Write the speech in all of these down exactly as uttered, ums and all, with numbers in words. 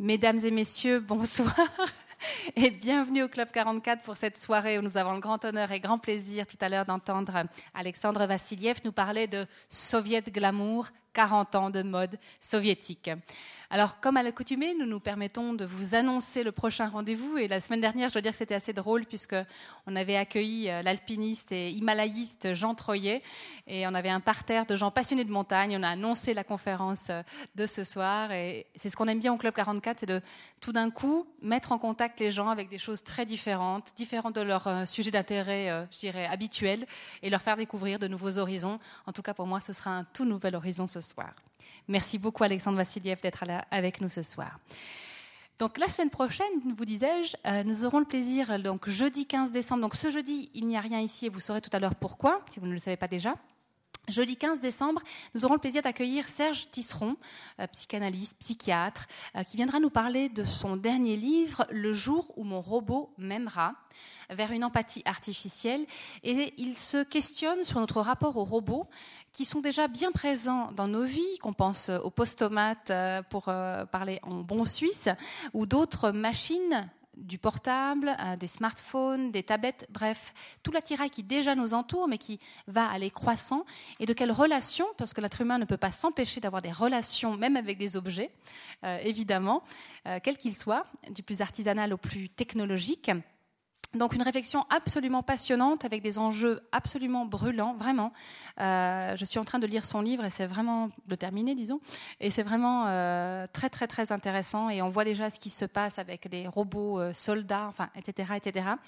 Mesdames et messieurs, bonsoir et bienvenue au Club quarante-quatre pour cette soirée où nous avons le grand honneur et grand plaisir tout à l'heure d'entendre Alexandre Vassiliev nous parler de Soviet glamour, quarante ans de mode soviétique. Alors, comme à l'accoutumée, nous nous permettons de vous annoncer le prochain rendez-vous. Et la semaine dernière, je dois dire que c'était assez drôle puisqu'on avait accueilli l'alpiniste et himalayiste Jean Troillet et on avait un parterre de gens passionnés de montagne. On a annoncé la conférence de ce soir et c'est ce qu'on aime bien au Club quarante-quatre, c'est de tout d'un coup mettre en contact les gens avec des choses très différentes, différentes de leur euh, sujet d'intérêt, euh, je dirais, habituel et leur faire découvrir de nouveaux horizons. En tout cas, pour moi, ce sera un tout nouvel horizon ce soir. Merci beaucoup Alexandre Vassiliev d'être là avec nous ce soir. Donc la semaine prochaine, vous disais-je, euh, nous aurons le plaisir, donc jeudi quinze décembre, donc ce jeudi, il n'y a rien ici et vous saurez tout à l'heure pourquoi, si vous ne le savez pas déjà. Jeudi quinze décembre, nous aurons le plaisir d'accueillir Serge Tisseron, euh, psychanalyste, psychiatre, euh, qui viendra nous parler de son dernier livre, Le jour où mon robot m'aimera, vers une empathie artificielle. Et il se questionne sur notre rapport aux robots, qui sont déjà bien présents dans nos vies, qu'on pense aux postomates pour parler en bon suisse, ou d'autres machines, du portable, des smartphones, des tablettes, bref, tout l'attirail qui déjà nous entoure, mais qui va aller croissant. Et de quelles relations, parce que l'être humain ne peut pas s'empêcher d'avoir des relations, même avec des objets, euh, évidemment, euh, quels qu'ils soient, du plus artisanal au plus technologique. Donc une réflexion absolument passionnante avec des enjeux absolument brûlants, vraiment. Euh, je suis en train de lire son livre et c'est vraiment de terminer, disons. Et c'est vraiment euh, très très très intéressant et on voit déjà ce qui se passe avec les robots euh, soldats, enfin, et cetera, et cetera.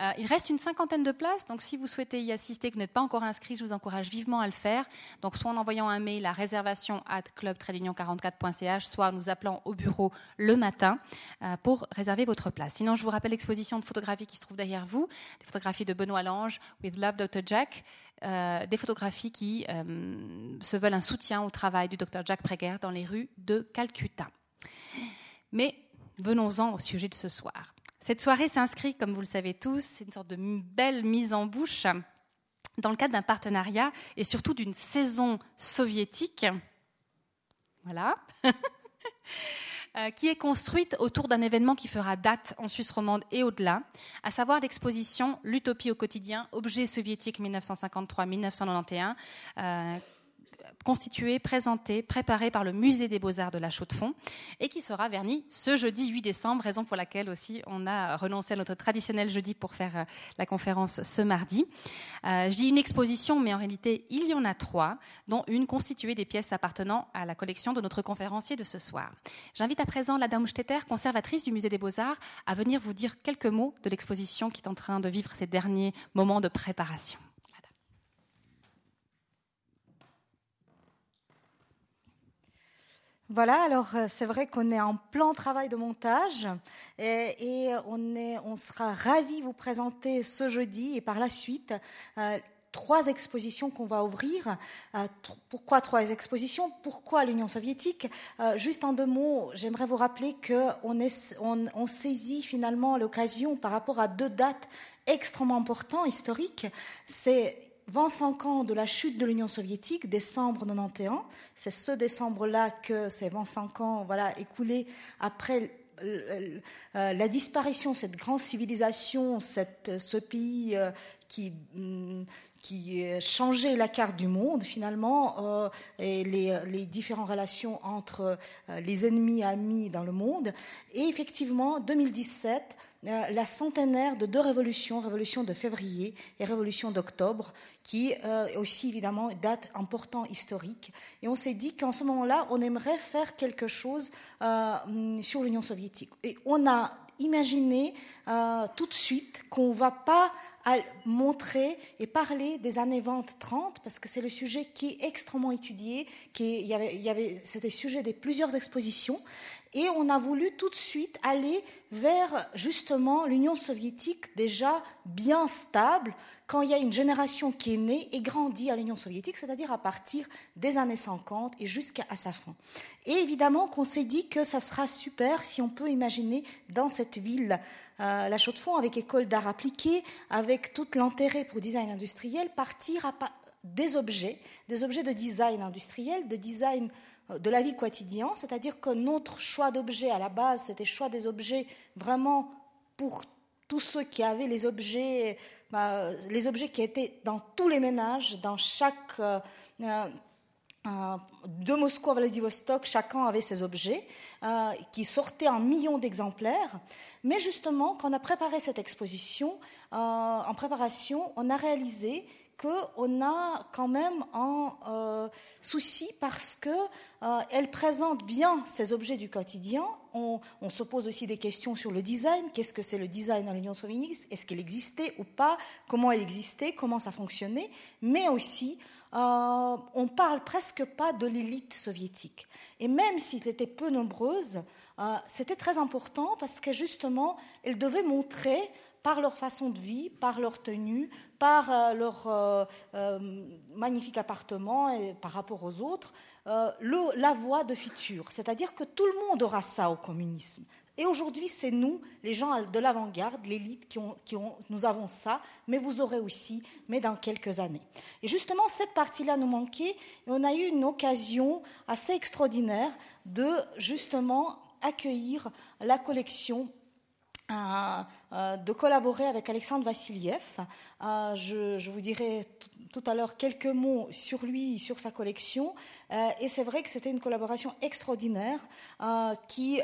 Euh, il reste une cinquantaine de places, donc si vous souhaitez y assister, que vous n'êtes pas encore inscrit, je vous encourage vivement à le faire. Donc soit en envoyant un mail à réservation arobase club tiret union quarante-quatre point c h, soit en nous appelant au bureau le matin euh, pour réserver votre place. Sinon, je vous rappelle l'exposition de photographies qui se trouve derrière vous, des photographies de Benoît Lange, With Love, docteur Jack, euh, des photographies qui euh, se veulent un soutien au travail du docteur Jack Preger dans les rues de Calcutta. Mais venons-en au sujet de ce soir. Cette soirée s'inscrit, comme vous le savez tous, c'est une sorte de belle mise en bouche dans le cadre d'un partenariat et surtout d'une saison soviétique. Voilà. Qui est construite autour d'un événement qui fera date en Suisse romande et au-delà, à savoir l'exposition « L'utopie au quotidien, objet soviétique mille neuf cent cinquante-trois à mille neuf cent quatre-vingt-onze euh, », constituée, présentée, préparée par le Musée des Beaux-Arts de la Chaux-de-Fonds et qui sera vernie ce jeudi huit décembre, raison pour laquelle aussi on a renoncé à notre traditionnel jeudi pour faire la conférence ce mardi. Euh, j'ai une exposition, mais en réalité, il y en a trois, dont une constituée des pièces appartenant à la collection de notre conférencier de ce soir. J'invite à présent Lada Umstetter, conservatrice du Musée des Beaux-Arts, à venir vous dire quelques mots de l'exposition qui est en train de vivre ces derniers moments de préparation. Voilà, alors c'est vrai qu'on est en plein travail de montage et, et on, est, on sera ravis de vous présenter ce jeudi et par la suite euh, trois expositions qu'on va ouvrir. Euh, t- pourquoi trois expositions ? Pourquoi l'Union soviétique ? euh, Juste en deux mots, j'aimerais vous rappeler qu'on est, on, on saisit finalement l'occasion par rapport à deux dates extrêmement importantes, historiques. C'est vingt-cinq ans de la chute de l'Union soviétique, décembre quatre-vingt-onze, c'est ce décembre-là que ces vingt-cinq ans voilà, écoulés après la disparition de cette grande civilisation, cette, ce pays qui, qui changeait la carte du monde finalement, et les, les différentes relations entre les ennemis et amis dans le monde. Et effectivement, deux mille dix-sept, Euh, la centenaire de deux révolutions, révolution de février et révolution d'octobre, qui euh, aussi évidemment date importante historique. Et on s'est dit qu'en ce moment-là, on aimerait faire quelque chose euh, sur l'Union soviétique. Et on a imaginé euh, tout de suite qu'on ne va pas montrer et parler des années vingt trente, parce que c'est le sujet qui est extrêmement étudié, qui, il y avait, il y avait, c'était sujet de plusieurs expositions, et on a voulu tout de suite aller vers justement l'Union soviétique déjà bien stable, quand il y a une génération qui est née et grandit à l'Union soviétique, c'est-à-dire à partir des années cinquante et jusqu'à sa fin. Et évidemment qu'on s'est dit que ça sera super si on peut imaginer dans cette ville Euh, la Chaux-de-Fonds, avec école d'art appliqué, avec tout l'intérêt pour design industriel, partir à pa- des objets, des objets de design industriel, de design de la vie quotidienne, c'est-à-dire que notre choix d'objets, à la base, c'était le choix des objets vraiment pour tous ceux qui avaient les objets, bah, les objets qui étaient dans tous les ménages, dans chaque... Euh, euh, de Moscou à Vladivostok, chacun avait ses objets euh, qui sortaient en millions d'exemplaires. Mais justement, quand on a préparé cette exposition, euh, en préparation, on a réalisé qu'on a quand même un euh, souci parce que euh, elle présente bien ces objets du quotidien. On, on se pose aussi des questions sur le design. Qu'est-ce que c'est le design dans l'Union soviétique? Est-ce qu'il existait ou pas? Comment il existait? Comment ça fonctionnait? Mais aussi, euh, on ne parle presque pas de l'élite soviétique. Et même s'il était peu nombreuse, euh, c'était très important parce que justement, elle devait montrer par leur façon de vie, par leur tenue, par leur euh, euh, magnifique appartement et par rapport aux autres, euh, le, la voie de futur. C'est-à-dire que tout le monde aura ça au communisme. Et aujourd'hui, c'est nous, les gens de l'avant-garde, l'élite, qui ont, qui ont, nous avons ça, mais vous aurez aussi, mais dans quelques années. Et justement, cette partie-là nous manquait, et on a eu une occasion assez extraordinaire de, justement, accueillir la collection de collaborer avec Alexandre Vassiliev. Je, je vous dirai tout à l'heure quelques mots sur lui, sur sa collection. Et c'est vrai que c'était une collaboration extraordinaire qui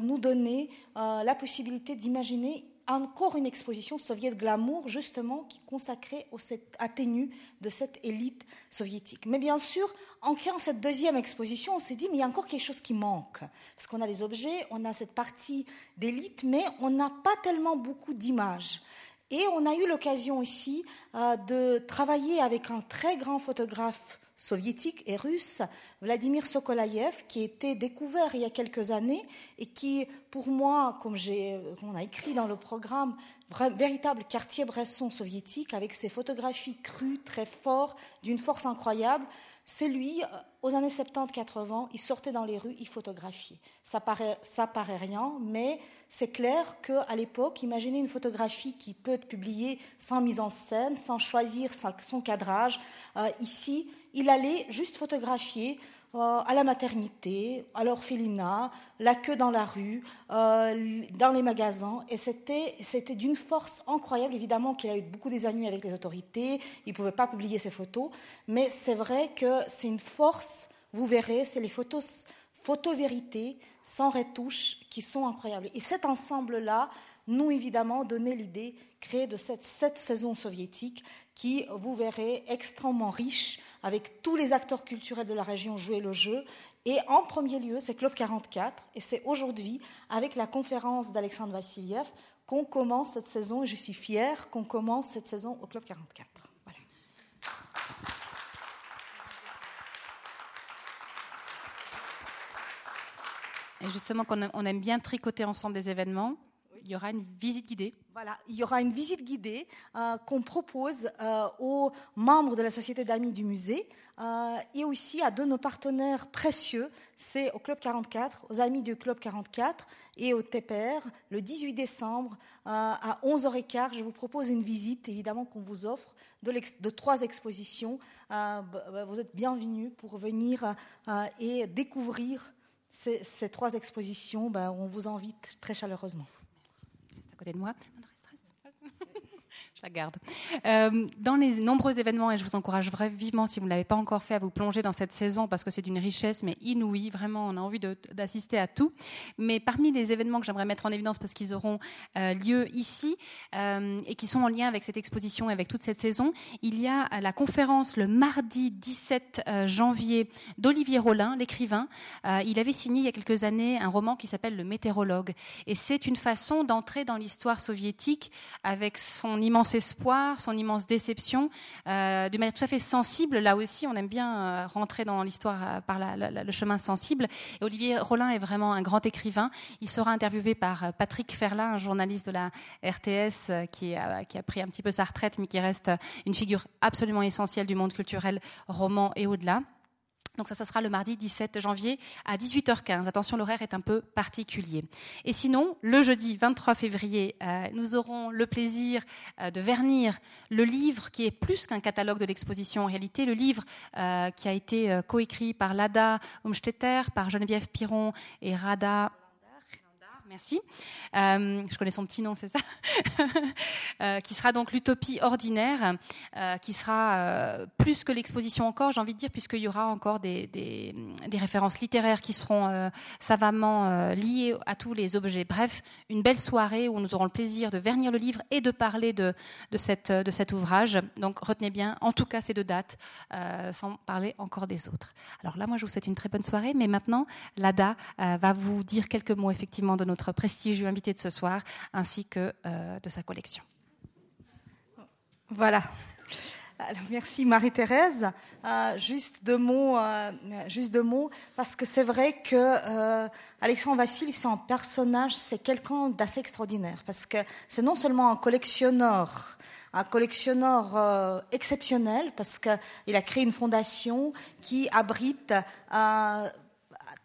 nous donnait la possibilité d'imaginer encore une exposition Soviet glamour, justement, qui consacrait au cette, à tenue de cette élite soviétique. Mais bien sûr, en créant cette deuxième exposition, on s'est dit, mais il y a encore quelque chose qui manque. Parce qu'on a des objets, on a cette partie d'élite, mais on n'a pas tellement beaucoup d'images. Et on a eu l'occasion aussi euh, de travailler avec un très grand photographe soviétique et russe, Vladimir Sokolaïev, qui a été découvert il y a quelques années et qui, pour moi, comme, j'ai, comme on a écrit dans le programme, vrai, véritable Cartier-Bresson soviétique, avec ses photographies crues, très fortes, d'une force incroyable, c'est lui, aux années soixante-dix quatre-vingts, il sortait dans les rues, il photographiait. Ça paraît, ça paraît rien, mais c'est clair qu'à l'époque, imaginez une photographie qui peut être publiée sans mise en scène, sans choisir son cadrage. Euh, ici, il allait juste photographier euh, à la maternité, à l'orphelinat, la queue dans la rue, euh, dans les magasins. Et c'était, c'était d'une force incroyable. Évidemment qu'il a eu beaucoup des ennuis avec les autorités. Il ne pouvait pas publier ses photos. Mais c'est vrai que c'est une force, vous verrez, c'est les photos, photo-vérité, sans retouche, qui sont incroyables. Et cet ensemble-là, nous, évidemment, donnait l'idée créée de cette, cette saison soviétique qui, vous verrez, extrêmement riche, avec tous les acteurs culturels de la région jouer le jeu. Et en premier lieu, c'est Club quarante-quatre. Et c'est aujourd'hui, avec la conférence d'Alexandre Vassiliev, qu'on commence cette saison. Et je suis fière qu'on commence cette saison au Club quarante-quatre. Voilà. Et justement, on aime bien tricoter ensemble des événements. Il y aura une visite guidée. Voilà, il y aura une visite guidée euh, qu'on propose euh, aux membres de la Société d'amis du musée euh, et aussi à de nos partenaires précieux, c'est au Club quarante-quatre, aux amis du Club quarante-quatre et au T P R, le dix-huit décembre euh, à onze heures quinze. Je vous propose une visite, évidemment, qu'on vous offre de, de trois expositions. Euh, vous êtes bienvenus pour venir euh, et découvrir ces, ces trois expositions. Ben, on vous invite très chaleureusement. De moi. Non, non, reste, reste. Je la garde. Euh, dans les nombreux événements, et je vous encourage vivement, si vous ne l'avez pas encore fait, à vous plonger dans cette saison, parce que c'est d'une richesse, mais inouïe. Vraiment, on a envie de, d'assister à tout. Mais parmi les événements que j'aimerais mettre en évidence, parce qu'ils auront euh, lieu ici, euh, et qui sont en lien avec cette exposition et avec toute cette saison, il y a la conférence le mardi dix-sept janvier d'Olivier Rollin, l'écrivain. Euh, il avait signé il y a quelques années un roman qui s'appelle Le Météorologue. Et c'est une façon d'entrer dans l'histoire soviétique avec son immense espoir, son immense déception, euh, de manière tout à fait sensible. Là aussi, on aime bien euh, rentrer dans l'histoire euh, par la, la, le chemin sensible. Et Olivier Rollin est vraiment un grand écrivain. Il sera interviewé par euh, Patrick Ferla, un journaliste de la R T S euh, qui, euh, qui a pris un petit peu sa retraite, mais qui reste une figure absolument essentielle du monde culturel, roman et au-delà. Donc ça, ça sera le mardi dix-sept janvier à dix-huit heures quinze. Attention, l'horaire est un peu particulier. Et sinon, le jeudi vingt-trois février, euh, nous aurons le plaisir euh, de vernir le livre qui est plus qu'un catalogue de l'exposition en réalité, le livre euh, qui a été euh, coécrit par Lada Umstetter, par Geneviève Piron et Rada... Merci. Euh, je connais son petit nom, c'est ça euh, qui sera donc l'utopie ordinaire, euh, qui sera euh, plus que l'exposition encore, j'ai envie de dire, puisqu'il y aura encore des, des, des références littéraires qui seront euh, savamment euh, liées à tous les objets. Bref, une belle soirée où nous aurons le plaisir de vernir le livre et de parler de, de, cette, de cet ouvrage. Donc retenez bien, en tout cas, ces deux dates, euh, sans parler encore des autres. Alors là, moi, je vous souhaite une très bonne soirée, mais maintenant, Lada euh, va vous dire quelques mots, effectivement, de notre prestigieux invité de ce soir, ainsi que euh, de sa collection. Voilà. Alors, merci Marie-Thérèse. Euh, juste deux mots, euh, juste deux mots, parce que c'est vrai que euh, Alexandre Vassiliev, c'est un personnage, c'est quelqu'un d'assez extraordinaire, parce que c'est non seulement un collectionneur, un collectionneur euh, exceptionnel, parce qu'il a créé une fondation qui abrite euh,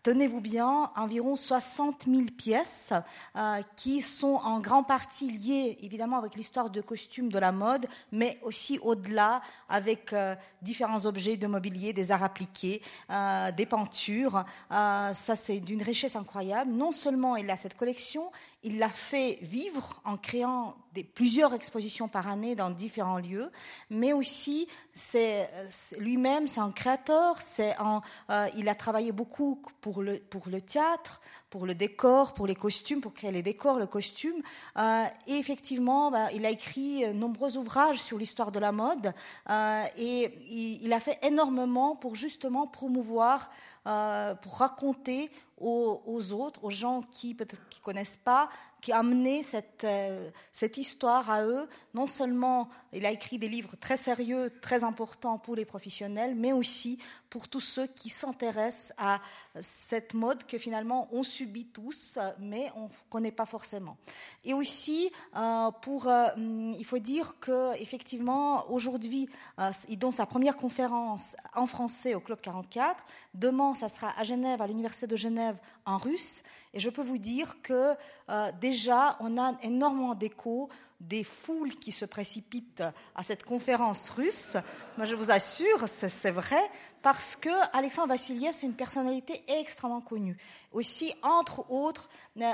tenez-vous bien, environ soixante mille pièces euh, qui sont en grande partie liées évidemment avec l'histoire de costumes, de la mode, mais aussi au-delà avec euh, différents objets de mobilier, des arts appliqués, euh, des peintures. Euh, ça, c'est d'une richesse incroyable. Non seulement il a cette collection, il l'a fait vivre en créant des, plusieurs expositions par année dans différents lieux, mais aussi c'est, c'est, lui-même, c'est un créateur, c'est un, euh, il a travaillé beaucoup pour le, pour le théâtre, pour le décor, pour les costumes, pour créer les décors, le costume. Euh, et effectivement, bah, il a écrit euh, nombreux ouvrages sur l'histoire de la mode euh, et il, il a fait énormément pour justement promouvoir, euh, pour raconter aux, aux autres, aux gens qui peut-être qui connaissent pas, qui a amené cette, euh, cette histoire à eux. Non seulement il a écrit des livres très sérieux, très importants pour les professionnels, mais aussi pour tous ceux qui s'intéressent à cette mode que finalement on subit tous, mais on ne connaît pas forcément. Et aussi, euh, pour, euh, il faut dire qu'effectivement, aujourd'hui, euh, il donne sa première conférence en français au Club quarante-quatre. Demain, ça sera à Genève, à l'Université de Genève, en russe. Et je peux vous dire que euh, déjà, on a énormément d'échos des foules qui se précipitent à cette conférence russe. Moi, je vous assure, c'est, c'est vrai, parce que Alexandre Vassiliev, c'est une personnalité extrêmement connue. Aussi, entre autres,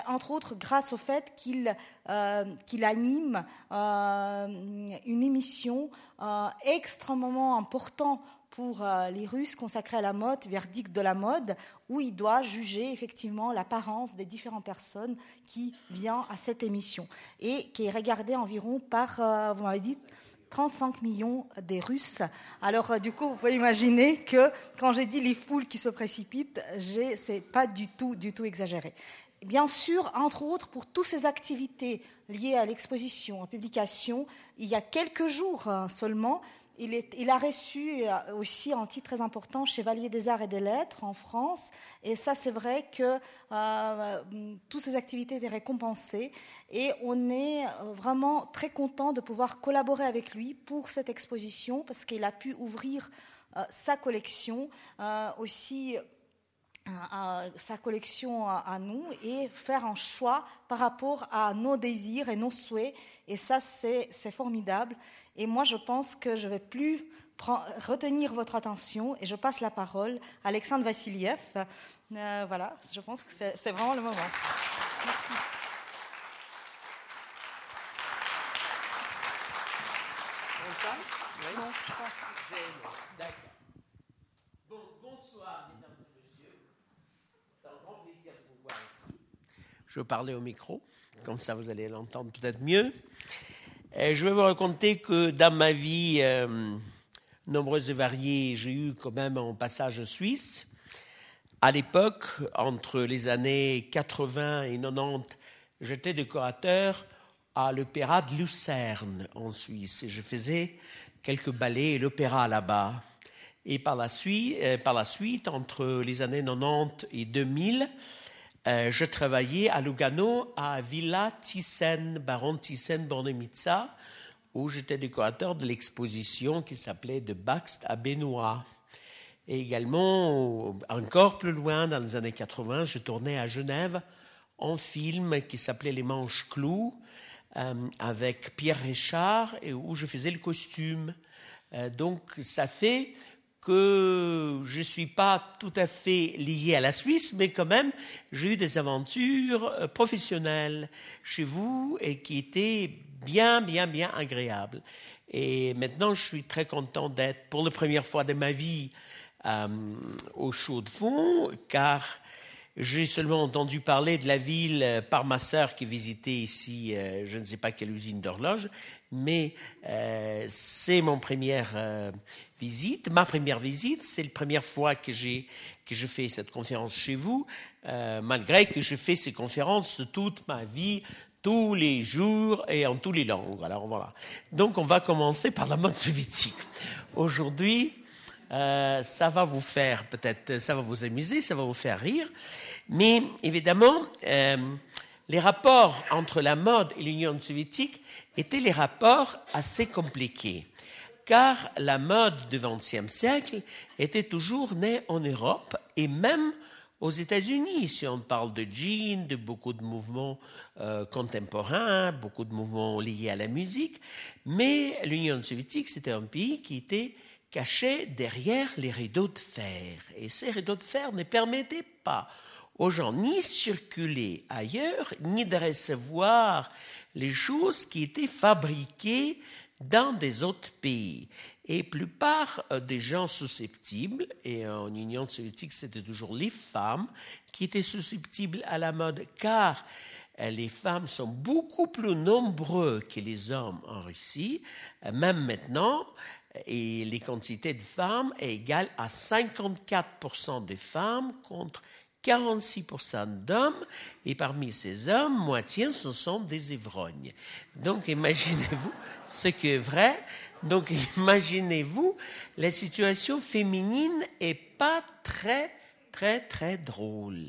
entre autres grâce au fait qu'il, euh, qu'il anime euh, une émission euh, extrêmement importante pour les Russes consacrés à la mode, verdict de la mode, où il doit juger effectivement l'apparence des différentes personnes qui viennent à cette émission et qui est regardée environ par, vous m'avez dit, trente-cinq millions des Russes. Alors du coup, vous pouvez imaginer que quand j'ai dit les foules qui se précipitent, j'ai, c'est pas du tout, du tout exagéré. Bien sûr, entre autres, pour toutes ces activités liées à l'exposition, à publication, il y a quelques jours seulement, Il, est, il a reçu aussi un titre très important, Chevalier des Arts et des Lettres en France. Et ça, c'est vrai que euh, toutes ces activités étaient récompensées. Et on est vraiment très content de pouvoir collaborer avec lui pour cette exposition, parce qu'il a pu ouvrir euh, sa collection euh, aussi... À sa collection à nous et faire un choix par rapport à nos désirs et nos souhaits, et ça c'est, c'est formidable. Et moi je pense que je ne vais plus pre- retenir votre attention et je passe la parole à Alexandre Vassiliev. Euh, voilà, je pense que c'est, c'est vraiment le moment. Merci. Bonsoir. Je vais parler au micro, comme ça vous allez l'entendre peut-être mieux. Et je vais vous raconter que dans ma vie, euh, nombreuse et variée, j'ai eu quand même un passage suisse. À l'époque, entre les années quatre-vingts et quatre-vingt-dix, j'étais décorateur à l'opéra de Lucerne, en Suisse. Et je faisais quelques ballets et l'opéra là-bas. Et par la suite, par la suite entre les années quatre-vingt-dix et deux mille, Euh, je travaillais à Lugano, à Villa Thyssen, Baron Thyssen-Bornemisza, où j'étais décorateur de l'exposition qui s'appelait « De Bakst à Benoît ». Et également, encore plus loin, dans les années quatre-vingts, je tournais à Genève un film qui s'appelait « Les manches clous euh, » avec Pierre Richard, et où je faisais le costume. Euh, donc, ça fait que je ne suis pas tout à fait lié à la Suisse, mais quand même, j'ai eu des aventures professionnelles chez vous et qui étaient bien, bien, bien agréables. Et maintenant, je suis très content d'être, pour la première fois de ma vie, euh, au Chaux-de-Fonds, car j'ai seulement entendu parler de la ville par ma sœur qui visitait ici, euh, je ne sais pas quelle usine d'horloge, mais euh, c'est mon première euh, visite. Ma première visite, c'est la première fois que, j'ai, que je fais cette conférence chez vous, euh, malgré que je fais ces conférences toute ma vie, tous les jours et en tous les langues. Alors voilà. Donc on va commencer par la mode soviétique. Aujourd'hui, euh, ça va vous faire peut-être, ça va vous amuser, ça va vous faire rire, mais évidemment, euh, les rapports entre la mode et l'Union soviétique étaient les rapports assez compliqués, car la mode du vingtième siècle était toujours née en Europe et même aux États-Unis, si on parle de jeans, de beaucoup de mouvements euh, contemporains, beaucoup de mouvements liés à la musique, mais l'Union soviétique, c'était un pays qui était caché derrière les rideaux de fer. Et ces rideaux de fer ne permettaient pas aux gens ni circuler ailleurs, ni de recevoir les choses qui étaient fabriquées dans des autres pays. Et la plupart des gens susceptibles, et en Union soviétique, c'était toujours les femmes qui étaient susceptibles à la mode, car les femmes sont beaucoup plus nombreux que les hommes en Russie, même maintenant, et les quantités de femmes est égale à cinquante-quatre pour cent des femmes contre quarante-six pour cent d'hommes, et parmi ces hommes, moitié, ce sont des ivrognes. Donc, imaginez-vous ce qui est vrai. Donc, imaginez-vous, la situation féminine n'est pas très, très, très drôle.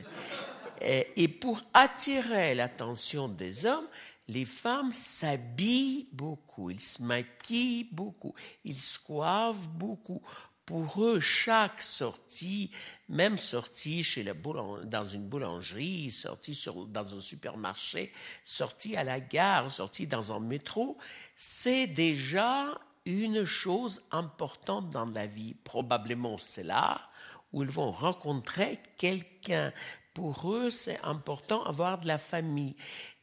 Et, et pour attirer l'attention des hommes, les femmes s'habillent beaucoup, ils se maquillent beaucoup, ils se coiffent beaucoup. Pour eux, chaque sortie, même sortie chez la boulang- dans une boulangerie, sortie sur, dans un supermarché, sortie à la gare, sortie dans un métro, c'est déjà une chose importante dans la vie. Probablement, c'est là où ils vont rencontrer quelqu'un. Pour eux, c'est important d'avoir de la famille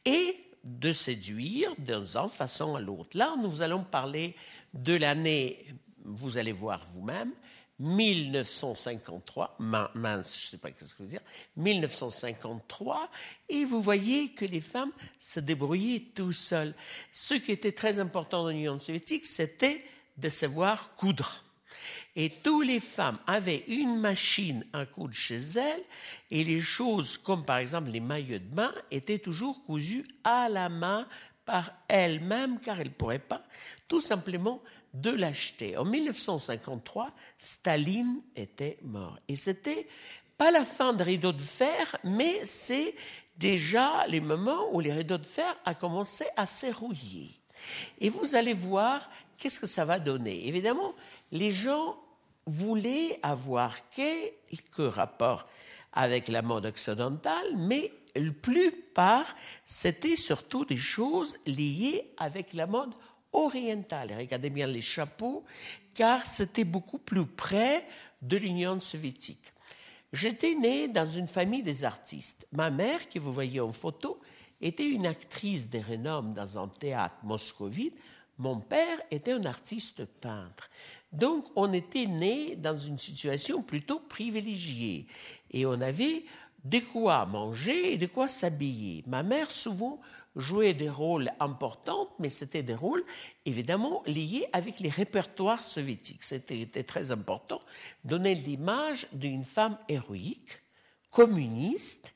et de séduire d'une façon à l'autre. Là, nous allons parler de l'année... Vous allez voir vous-même, mille neuf cent cinquante-trois, mince, je ne sais pas ce que je veux dire, mille neuf cent cinquante-trois, et vous voyez que les femmes se débrouillaient tout seules. Ce qui était très important dans l'Union soviétique, c'était de savoir coudre. Et toutes les femmes avaient une machine à coudre chez elles, et les choses comme par exemple les maillots de bain étaient toujours cousues à la main par elles-mêmes, car elles ne pourraient pas tout simplement de l'acheter. En mille neuf cent cinquante-trois, Staline était mort. Et c'était pas la fin des rideaux de fer, mais c'est déjà les moments où les rideaux de fer ont commencé à s'érouiller. Et vous allez voir qu'est-ce que ça va donner. Évidemment, les gens voulaient avoir quelques rapports avec la mode occidentale, mais la plupart, c'était surtout des choses liées avec la mode orientale. Regardez bien les chapeaux, car c'était beaucoup plus près de l'Union soviétique. J'étais né dans une famille des artistes. Ma mère, que vous voyez en photo, était une actrice de renommée dans un théâtre moscovite. Mon père était un artiste peintre. Donc, on était né dans une situation plutôt privilégiée. Et on avait de quoi manger et de quoi s'habiller. Ma mère, souvent, jouait des rôles importants, mais c'était des rôles, évidemment, liés avec les répertoires soviétiques. C'était très important, donner l'image d'une femme héroïque, communiste,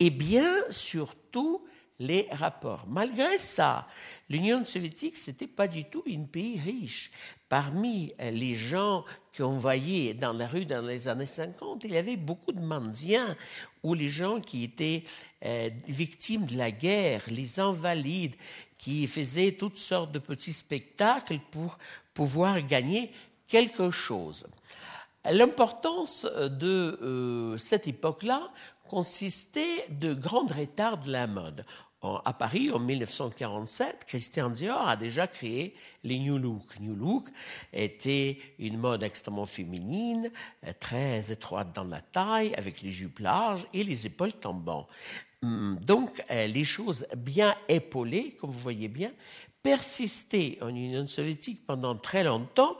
et bien surtout les rapports. Malgré ça, l'Union soviétique, ce n'était pas du tout un pays riche. Parmi les gens qu'on voyait dans la rue dans les années cinquante, il y avait beaucoup de mendiants ou les gens qui étaient euh, victimes de la guerre, les invalides, qui faisaient toutes sortes de petits spectacles pour pouvoir gagner quelque chose. L'importance de euh, cette époque-là consistait de grands retards de la mode. En, à Paris, en mille neuf cent quarante-sept, Christian Dior a déjà créé les New Look. New Look était une mode extrêmement féminine, très étroite dans la taille, avec les jupes larges et les épaules tombantes. Donc, les choses bien épaulées, comme vous voyez bien, persistaient en Union soviétique pendant très longtemps,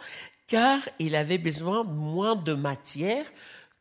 car il avait besoin de moins de matière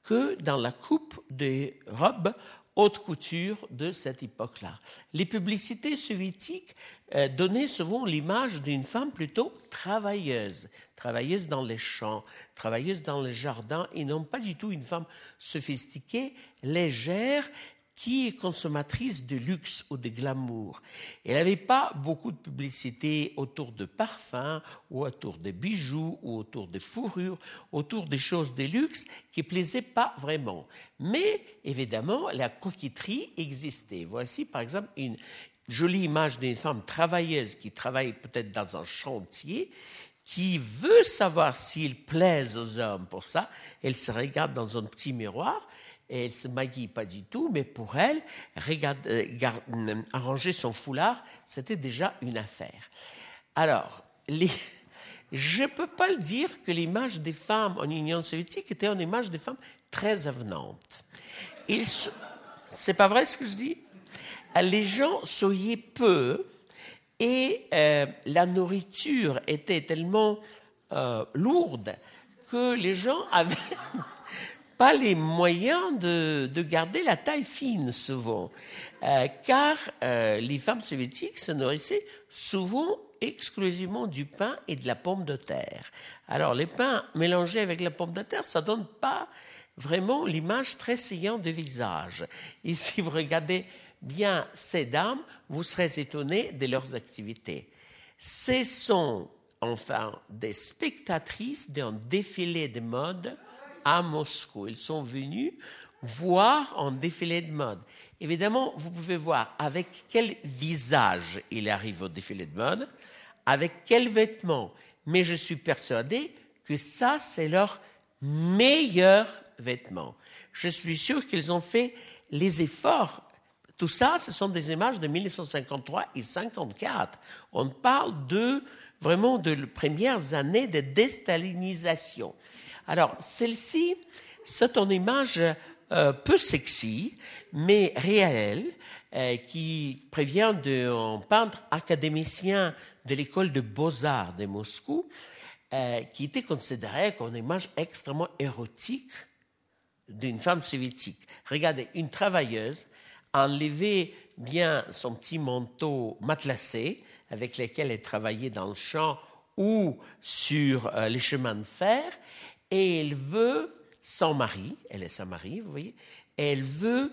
que dans la coupe des robes haute couture de cette époque-là. Les publicités soviétiques euh, donnaient souvent l'image d'une femme plutôt travailleuse, travailleuse dans les champs, travailleuse dans les jardins, et non pas du tout une femme sophistiquée, légère, qui est consommatrice de luxe ou de glamour. Elle n'avait pas beaucoup de publicité autour de parfums, ou autour de bijoux, ou autour de fourrures, autour des choses de luxe qui ne plaisaient pas vraiment. Mais, évidemment, la coquetterie existait. Voici, par exemple, une jolie image d'une femme travailleuse qui travaille peut-être dans un chantier, qui veut savoir s'il plaise aux hommes. Pour ça, elle se regarde dans un petit miroir. Et elle ne se maquille pas du tout, mais pour elle, regarde, euh, garde, euh, arranger son foulard, c'était déjà une affaire. Alors, les... je ne peux pas le dire que l'image des femmes en Union soviétique était une image des femmes très avenantes. Ils... C'est pas vrai ce que je dis? Les gens souriaient peu et euh, la nourriture était tellement euh, lourde que les gens avaient... pas les moyens de, de garder la taille fine souvent, euh, car euh, les femmes soviétiques se nourrissaient souvent exclusivement du pain et de la pomme de terre. Alors les pains mélangés avec la pomme de terre, ça donne pas vraiment l'image très saillante du visage. Et si vous regardez bien ces dames, vous serez étonnés de leurs activités. Ce sont enfin des spectatrices d'un défilé de mode à Moscou. Ils sont venus voir un défilé de mode. Évidemment, vous pouvez voir avec quel visage il arrive au défilé de mode, avec quels vêtements. Mais je suis persuadé que ça, c'est leur meilleur vêtement. Je suis sûr qu'ils ont fait les efforts. Tout ça, ce sont des images de mille neuf cent cinquante-trois et cinquante-quatre. On parle de, vraiment de les premières années de déstalinisation. Alors, celle-ci, c'est une image euh, peu sexy, mais réelle, euh, qui prévient d'un peintre académicien de l'école de Beaux-Arts de Moscou, euh, qui était considéré comme une image extrêmement érotique d'une femme soviétique. Regardez, une travailleuse enlevait bien son petit manteau matelassé, avec lequel elle travaillait dans le champ ou sur euh, les chemins de fer, et elle veut, sans mari, elle est sans mari, vous voyez, elle veut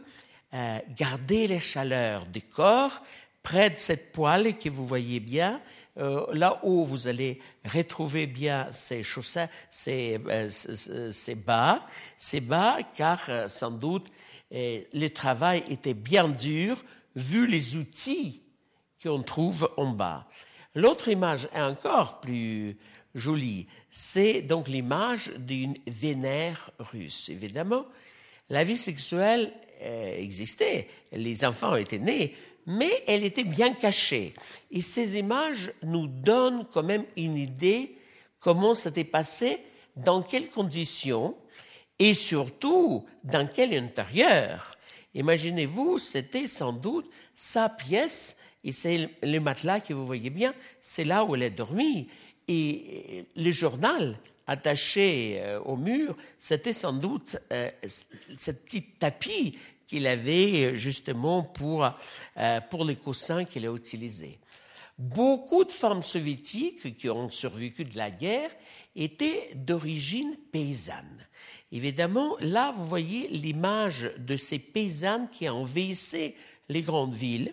euh, garder les chaleurs du corps près de cette poêle que vous voyez bien, euh, là où vous allez retrouver bien ces chaussettes, ces, euh, ces, ces bas, ces bas, car euh, sans doute euh, le travail était bien dur vu les outils qu'on trouve en bas. L'autre image est encore plus jolie. C'est donc l'image d'une Vénère russe. Évidemment, la vie sexuelle euh, existait, les enfants étaient nés, mais elle était bien cachée. Et ces images nous donnent quand même une idée comment c'était passé, dans quelles conditions et surtout dans quel intérieur. Imaginez-vous, c'était sans doute sa pièce, et c'est le matelas que vous voyez bien, c'est là où elle a dormi. Et le journal attaché au mur, c'était sans doute euh, ce petit tapis qu'il avait justement pour, euh, pour les coussins qu'il a utilisés. Beaucoup de femmes soviétiques qui ont survécu de la guerre étaient d'origine paysanne. Évidemment, là, vous voyez l'image de ces paysannes qui envahissaient les grandes villes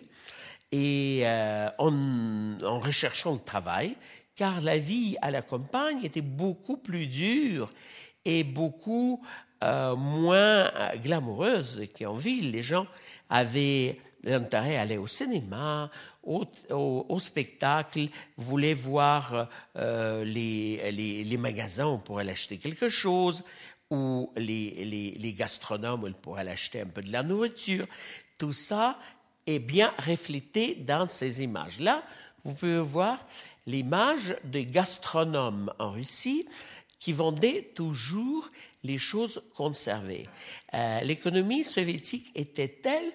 et euh, en, en recherchant le travail, car la vie à la campagne était beaucoup plus dure et beaucoup euh, moins glamoureuse qu'en ville. Les gens avaient l'intérêt à aller au cinéma, au, au, au spectacle, voulaient voir euh, les, les, les magasins pour aller acheter quelque chose, où les, les, les gastronomes pourraient aller acheter un peu de la nourriture. Tout ça est bien reflété dans ces images-là. Vous pouvez voir l'image des gastronomes en Russie qui vendaient toujours les choses conservées. Euh, l'économie soviétique était telle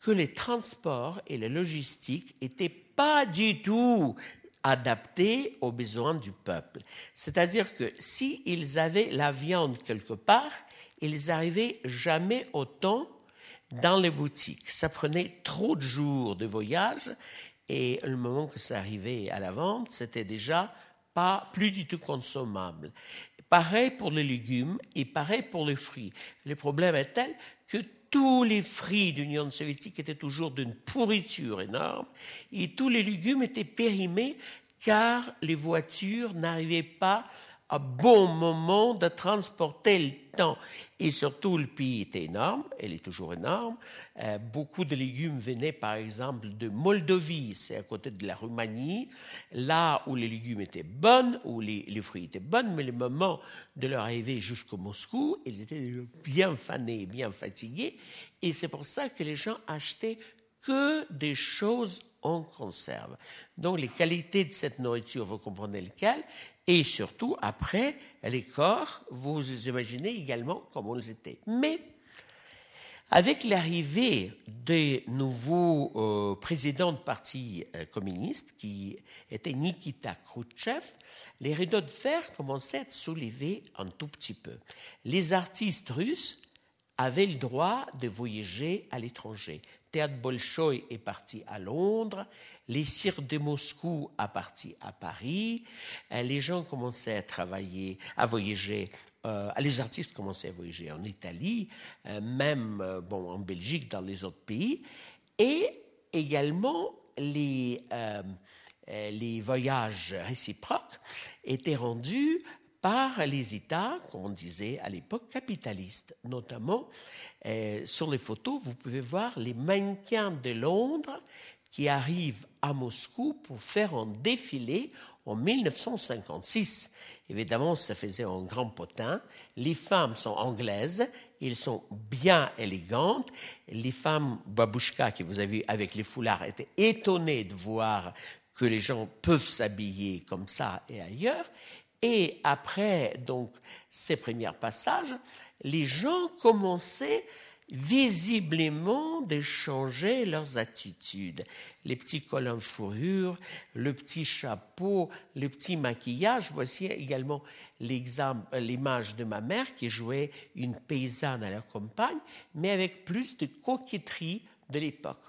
que les transports et la logistique n'étaient pas du tout adaptés aux besoins du peuple. C'est-à-dire que s'ils avaient la viande quelque part, ils n'arrivaient jamais au temps dans les boutiques. Ça prenait trop de jours de voyage et le moment que ça arrivait à la vente, c'était déjà pas plus du tout consommable. Pareil pour les légumes et pareil pour les fruits. Le problème est tel que tous les fruits de l'Union soviétique étaient toujours d'une pourriture énorme et tous les légumes étaient périmés car les voitures n'arrivaient pas à bon moment de transporter le temps. Et surtout, le pays était énorme, elle est toujours énorme. Euh, beaucoup de légumes venaient, par exemple, de Moldovie, c'est à côté de la Roumanie, là où les légumes étaient bons, où les, les fruits étaient bons, mais le moment de leur arrivée jusqu'à Moscou, ils étaient bien fanés, bien fatigués, et c'est pour ça que les gens achetaient que des choses en conserve. Donc, les qualités de cette nourriture, vous comprenez lesquelles. Et surtout, après, les corps, vous imaginez également comment ils étaient. Mais, avec l'arrivée des nouveaux euh, présidents de parti euh, communiste, qui était Nikita Khrouchtchev, les rideaux de fer commençaient à être soulevés un tout petit peu. Les artistes russes avaient le droit de voyager à l'étranger. Théâtre Bolchoï est parti à Londres, les cirques de Moscou sont partis à Paris, les gens commençaient à travailler, à voyager, euh, les artistes commençaient à voyager en Italie, euh, même euh, bon, en Belgique, dans les autres pays, et également les, euh, les voyages réciproques étaient rendus par les États, comme on disait à l'époque, capitalistes. Notamment, euh, sur les photos, vous pouvez voir les mannequins de Londres qui arrivent à Moscou pour faire un défilé en mille neuf cent cinquante-six. Évidemment, ça faisait un grand potin. Les femmes sont anglaises, elles sont bien élégantes. Les femmes babouchka que vous avez vues avec les foulards étaient étonnées de voir que les gens peuvent s'habiller comme ça et ailleurs. Et après donc, ces premiers passages, les gens commençaient visiblement de changer leurs attitudes. Les petits cols en fourrure, le petit chapeau, le petit maquillage. Voici également l'image de ma mère qui jouait une paysanne à la campagne, mais avec plus de coquetterie de l'époque.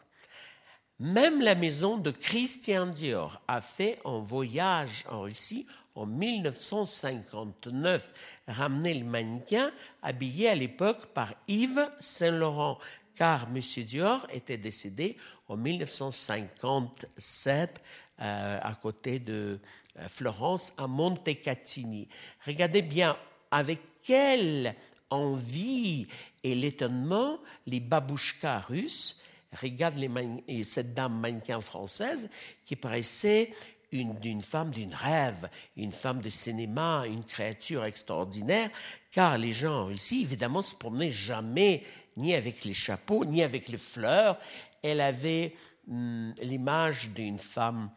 Même la maison de Christian Dior a fait un voyage en Russie en mille neuf cent cinquante-neuf, ramener le mannequin habillé à l'époque par Yves Saint Laurent, car M. Dior était décédé en mille neuf cent cinquante-sept euh, à côté de Florence, à Montecatini. Regardez bien avec quelle envie et l'étonnement les babouchkas russes regardent les man- et cette dame mannequin française qui paraissait Une, d'une femme d'une rêve, une femme de cinéma, une créature extraordinaire, car les gens en Russie, évidemment, ne se promenaient jamais, ni avec les chapeaux, ni avec les fleurs. Elle avait hum, l'image d'une femme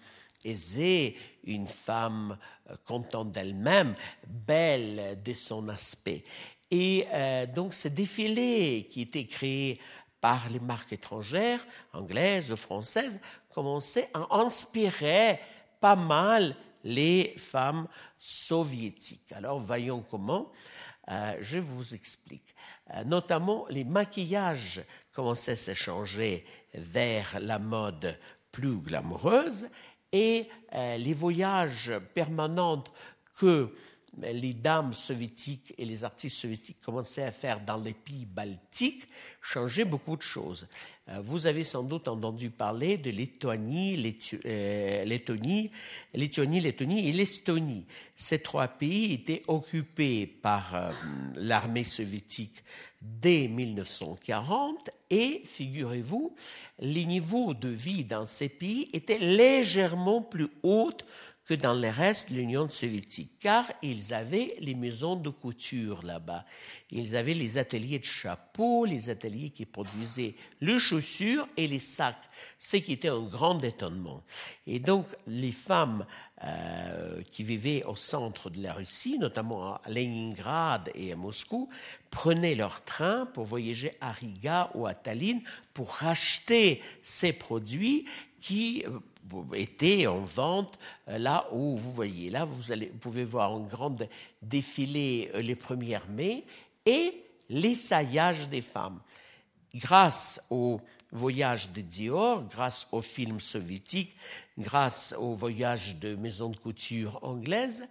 aisée, une femme euh, contente d'elle-même, belle de son aspect. Et euh, donc, ce défilé qui était créé par les marques étrangères, anglaises ou françaises, commençait à inspirer pas mal les femmes soviétiques. Alors, voyons comment. Euh, je vous explique. Euh, notamment, les maquillages commençaient à s'échanger vers la mode plus glamoureuse et euh, les voyages permanents que les dames soviétiques et les artistes soviétiques commençaient à faire dans les pays baltiques changeaient beaucoup de choses. Vous avez sans doute entendu parler de Lettonie, Lettu- euh, Lettonie, Lettonie, Lettonie et l'Estonie. Ces trois pays étaient occupés par euh, l'armée soviétique dès mille neuf cent quarante et, figurez-vous, les niveaux de vie dans ces pays étaient légèrement plus hauts que dans le reste de l'Union soviétique, car ils avaient les maisons de couture là-bas. Ils avaient les ateliers de chapeaux, les ateliers qui produisaient les chaussures et les sacs, ce qui était un grand étonnement. Et donc, les femmes euh, qui vivaient au centre de la Russie, notamment à Leningrad et à Moscou, prenaient leur train pour voyager à Riga ou à Tallinn pour acheter ces produits qui étaient en vente là où vous voyez. Là, vous, allez, vous pouvez voir en grand défilé les premières maies et l'essayage des femmes. Grâce au voyage de Dior, grâce aux films soviétiques, grâce au voyage de maisons de couture anglaises,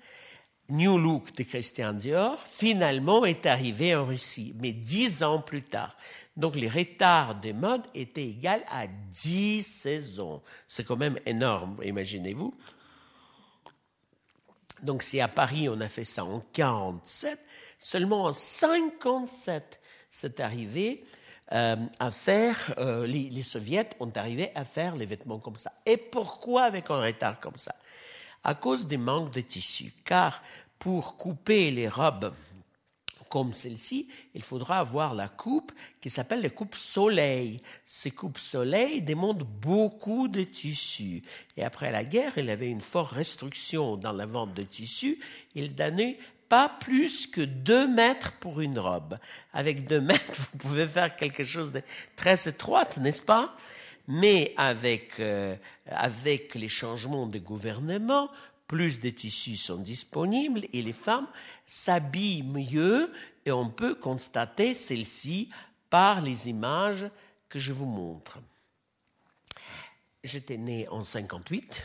New Look de Christian Dior, finalement, est arrivé en Russie, mais dix ans plus tard. Donc, les retards de mode étaient égaux à dix saisons. C'est quand même énorme, imaginez-vous. Donc, si à Paris, on a fait ça en quarante-sept, seulement en cinquante-sept, c'est arrivé euh, à faire, euh, les, les Soviets ont arrivé à faire les vêtements comme ça. Et pourquoi avec un retard comme ça? À cause des manques de tissus, car pour couper les robes comme celle-ci, il faudra avoir la coupe qui s'appelle la coupe soleil. Ces coupes soleil demandent beaucoup de tissus. Et après la guerre, il y avait une forte restriction dans la vente de tissus. Il donnait pas plus que deux mètres pour une robe. Avec deux mètres, vous pouvez faire quelque chose de très étroit, n'est-ce pas ? Mais avec, euh, avec les changements de gouvernement, plus de tissus sont disponibles et les femmes s'habillent mieux et on peut constater celle-ci par les images que je vous montre. J'étais né en cinquante-huit,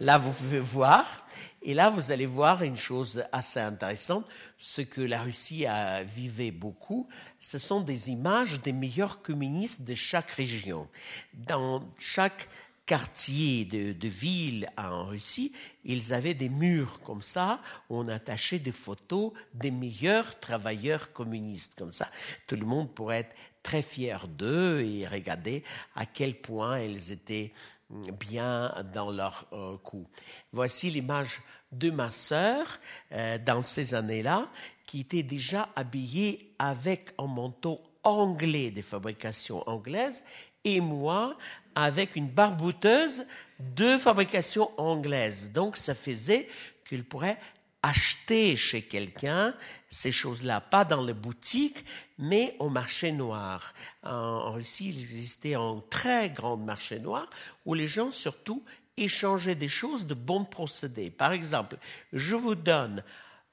là vous pouvez voir, et là vous allez voir une chose assez intéressante, ce que la Russie a vivé beaucoup, ce sont des images des meilleurs communistes de chaque région. Dans chaque quartier de, de ville en Russie, ils avaient des murs comme ça, où on attachait des photos des meilleurs travailleurs communistes comme ça. Tout le monde pourrait être très fiers d'eux et regarder à quel point ils étaient bien dans leur euh, coup. Voici l'image de ma sœur euh, dans ces années-là, qui était déjà habillée avec un manteau anglais de fabrication anglaise et moi avec une barbouteuse de fabrication anglaise. Donc ça faisait qu'il pourrait acheter chez quelqu'un ces choses-là, pas dans les boutiques, mais au marché noir. En Russie, il existait un très grand marché noir où les gens, surtout, échangeaient des choses de bons procédés. Par exemple, je vous donne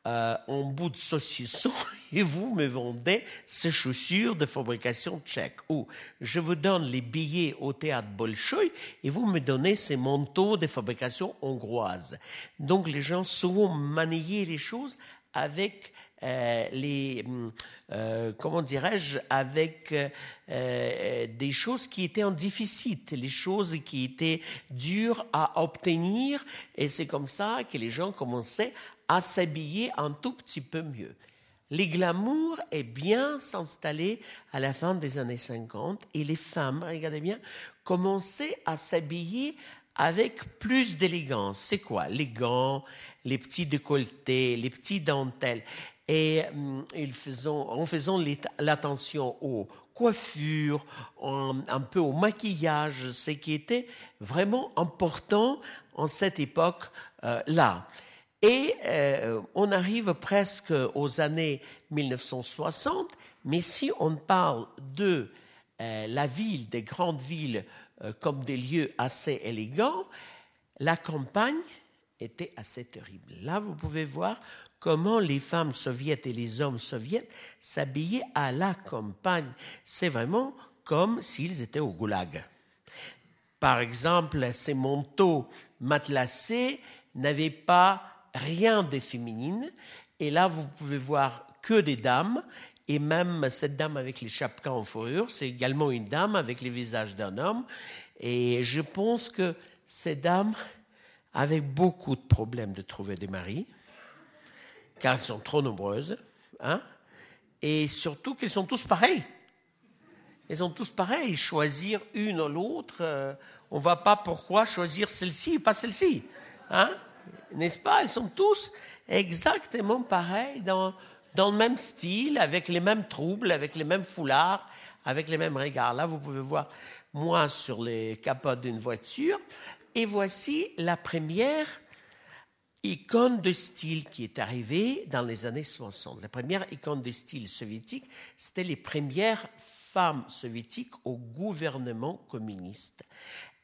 euh, un bout de saucisson et vous me vendez ces chaussures de fabrication tchèque. Ou je vous donne les billets au théâtre Bolchoï et vous me donnez ces manteaux de fabrication hongroise. Donc les gens souvent maniaient les choses avec euh, les euh, comment dirais-je avec euh, des choses qui étaient en déficit, les choses qui étaient dures à obtenir, et c'est comme ça que les gens commençaient à s'habiller un tout petit peu mieux. Le glamour est bien s'installer à la fin des années cinquante et les femmes, regardez bien, commençaient à s'habiller avec plus d'élégance. C'est quoi? Les gants, les petits décolletés, les petits dentelles. Et hum, ils faisons, en faisant l'attention aux coiffures, en, un peu au maquillage, ce qui était vraiment important en cette époque-là. Euh, Et euh, on arrive presque aux années mille neuf cent soixante, mais si on parle de euh, la ville, des grandes villes euh, comme des lieux assez élégants, la campagne était assez terrible. Là, vous pouvez voir comment les femmes soviètes et les hommes soviètes s'habillaient à la campagne. C'est vraiment comme s'ils étaient au goulag. Par exemple, ces manteaux matelassés n'avaient pas rien de féminine, et là vous pouvez voir que des dames, et même cette dame avec les chapkas en fourrure, c'est également une dame avec le visage d'un homme, et je pense que ces dames avaient beaucoup de problèmes de trouver des maris, car elles sont trop nombreuses, hein, et surtout qu'elles sont tous pareils. Elles sont tous pareils, choisir une ou l'autre, euh, on ne voit pas pourquoi choisir celle-ci et pas celle-ci, hein. n'est-ce pas? Ils sont tous exactement pareils, dans, dans le même style, avec les mêmes troubles, avec les mêmes foulards, avec les mêmes regards. Là, vous pouvez voir moi sur les capotes d'une voiture. Et voici la première icône de style qui est arrivée dans les années soixante. La première icône de style soviétique, c'était les premières femmes soviétiques au gouvernement communiste.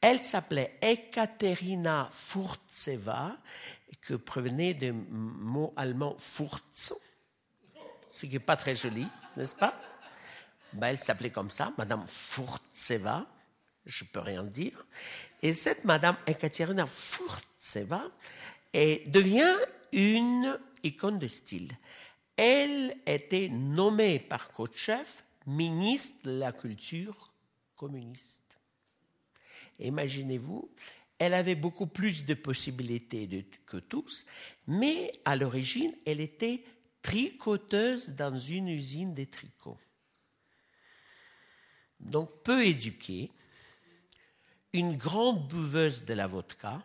Elle s'appelait Ekaterina Furtseva, que provenait du mot allemand « Furtz », ce qui n'est pas très joli, n'est-ce pas? Ben, elle s'appelait comme ça, Madame Furtseva, je ne peux rien dire. Et cette Madame Ekaterina Furtseva et devient une icône de style. Elle était nommée par Khrouchtchev ministre de la culture communiste. Imaginez-vous, elle avait beaucoup plus de possibilités de, que tous, mais à l'origine, elle était tricoteuse dans une usine de tricots. Donc peu éduquée, une grande buveuse de la vodka.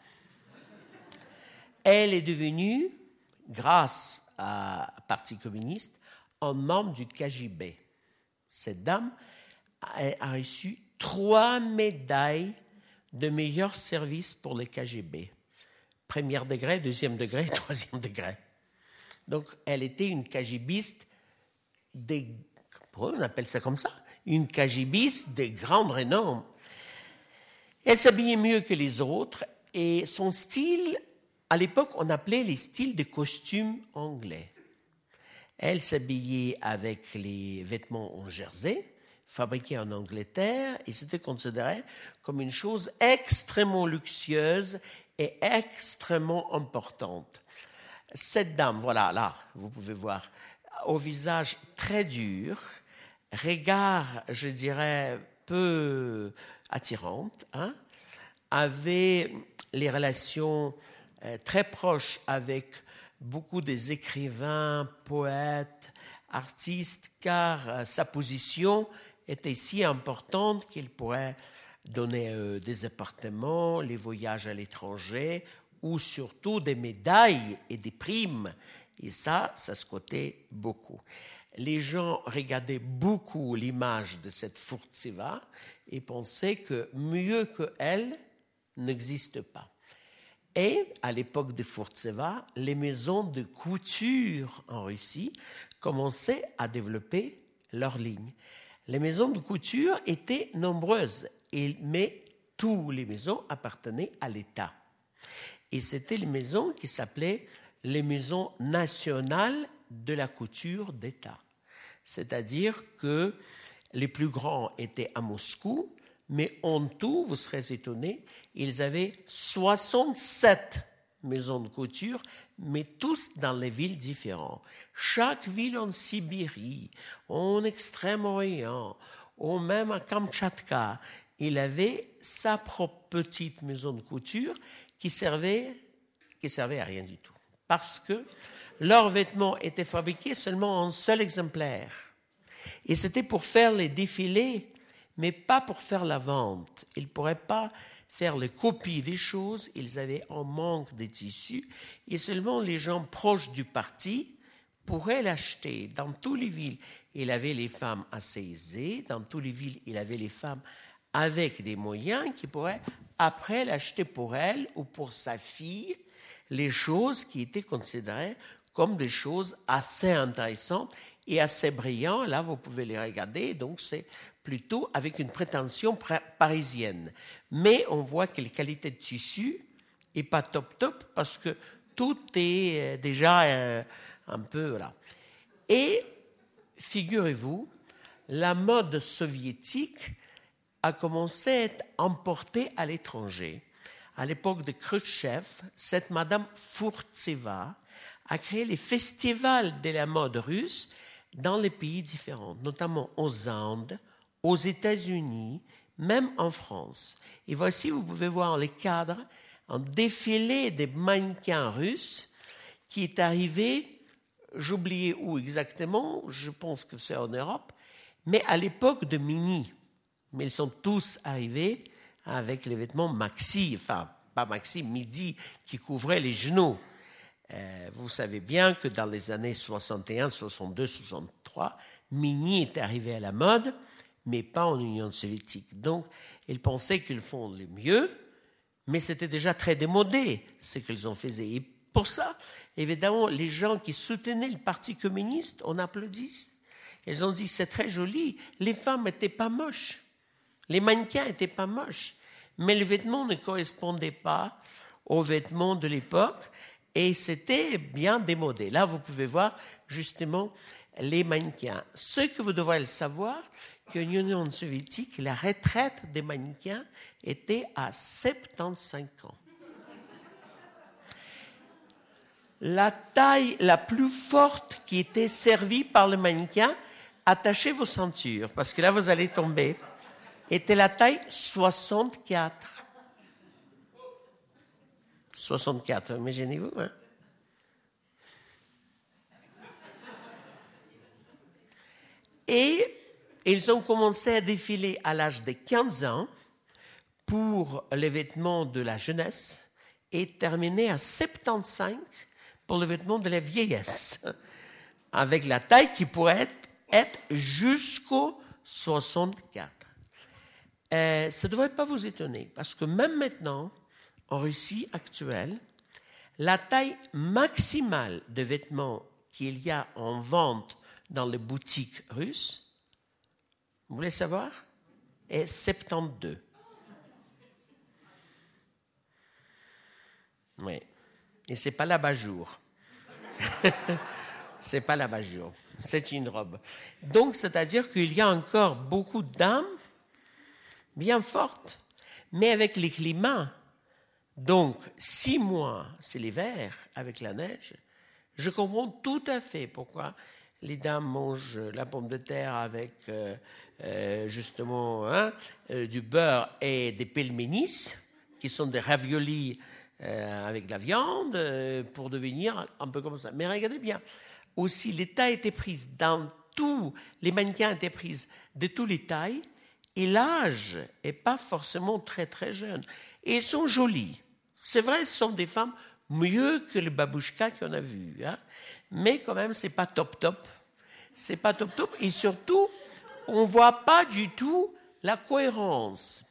Elle est devenue, grâce au Parti communiste, un membre du K G B. Cette dame a, a reçu trois médailles de meilleurs services pour le K G B. Premier degré, deuxième degré, troisième degré. Donc, elle était une K G Biste, des, on appelle ça comme ça, une K G Biste de grande renommée. Elle s'habillait mieux que les autres et son style, à l'époque, on appelait les styles de costumes anglais. Elle s'habillait avec les vêtements en jersey, fabriqués en Angleterre, et c'était considéré comme une chose extrêmement luxueuse et extrêmement importante. Cette dame, voilà, là, vous pouvez voir, au visage très dur, regard, je dirais, peu attirante, hein, avait les relations euh, très proches avec beaucoup des écrivains, poètes, artistes, car euh, sa position était si importante qu'il pourrait donner euh, des appartements, les voyages à l'étranger, ou surtout des médailles et des primes. Et ça, ça se cotait beaucoup. Les gens regardaient beaucoup l'image de cette Furtseva et pensaient que mieux qu'elle n'existe pas. Et à l'époque de Furtseva, les maisons de couture en Russie commençaient à développer leurs lignes. Les maisons de couture étaient nombreuses, mais toutes les maisons appartenaient à l'État. Et c'était les maisons qui s'appelaient les maisons nationales de la couture d'État. C'est-à-dire que les plus grands étaient à Moscou, mais en tout, vous serez étonnés, ils avaient soixante-sept maisons de couture, mais tous dans les villes différentes. Chaque ville en Sibérie, en Extrême-Orient, ou même à Kamtchatka, il avait sa propre petite maison de couture qui servait, qui servait à rien du tout. Parce que leurs vêtements étaient fabriqués seulement en seul exemplaire. Et c'était pour faire les défilés, mais pas pour faire la vente. Ils ne pourraient pas faire les copies des choses, ils avaient un manque de tissus, et seulement les gens proches du parti pourraient l'acheter. Dans toutes les villes, il avait les femmes assez aisées, dans toutes les villes, il avait les femmes avec des moyens qui pourraient après l'acheter pour elle ou pour sa fille, les choses qui étaient considérées comme des choses assez intéressantes et assez brillantes. Là, vous pouvez les regarder, donc c'est plutôt avec une prétention parisienne. Mais on voit que la qualité de tissu n'est pas top top parce que tout est déjà euh, un peu là. Et figurez-vous, la mode soviétique a commencé à être emportée à l'étranger. À l'époque de Khrouchtchev, cette Madame Furtseva a créé les festivals de la mode russe dans les pays différents, notamment aux Indes, aux États-Unis, même en France. Et voici, vous pouvez voir les cadres, un défilé des mannequins russes qui est arrivé, j'oubliais où exactement, je pense que c'est en Europe, mais à l'époque de Mini. Mais ils sont tous arrivés avec les vêtements maxi, enfin pas Maxime, Midi, qui couvrait les genoux. Euh, vous savez bien que dans les années soixante et un, soixante-deux, soixante-trois, Mini est arrivé à la mode, mais pas en Union soviétique. Donc, ils pensaient qu'ils font le mieux, mais c'était déjà très démodé ce qu'ils ont fait. Et pour ça, évidemment, les gens qui soutenaient le Parti communiste, on applaudit. Ils ont dit, c'est très joli, les femmes n'étaient pas moches, les mannequins n'étaient pas moches, mais les vêtements ne correspondaient pas aux vêtements de l'époque, et c'était bien démodé. Là, vous pouvez voir, justement, les mannequins. Ce que vous devrez le savoir, que l'Union soviétique, la retraite des mannequins était à soixante-quinze ans. La taille la plus forte qui était servie par le mannequin, attachez vos ceintures, parce que là vous allez tomber, était la taille soixante-quatre. soixante-quatre, imaginez-vous, hein? Et ils ont commencé à défiler à l'âge de quinze ans pour les vêtements de la jeunesse et terminé à soixante-quinze pour les vêtements de la vieillesse, avec la taille qui pourrait être, être jusqu'au soixante-quatre. Euh, ça ne devrait pas vous étonner, parce que même maintenant, en Russie actuelle, la taille maximale de vêtements qu'il y a en vente dans les boutiques russes, vous voulez savoir, est soixante-douze. Oui. Et ce n'est pas l'abat-jour. Ce n'est pas l'abat-jour. C'est une robe. Donc, c'est-à-dire qu'il y a encore beaucoup d'âmes bien fortes, mais avec les climats. Donc, six mois, c'est l'hiver avec la neige. Je comprends tout à fait pourquoi les dames mangent la pomme de terre avec euh, euh, justement hein, euh, du beurre et des pelmenis, qui sont des raviolis euh, avec la viande, euh, pour devenir un peu comme ça. Mais regardez bien, aussi l'État était prise dans tout, les mannequins étaient prises de tous les tailles, et l'âge n'est pas forcément très très jeune. Et ils sont jolis. C'est vrai, ce sont des femmes mieux que le babouchka qu'on a vu, hein. Mais quand même, c'est pas top top. C'est pas top top. Et surtout, on voit pas du tout la cohérence.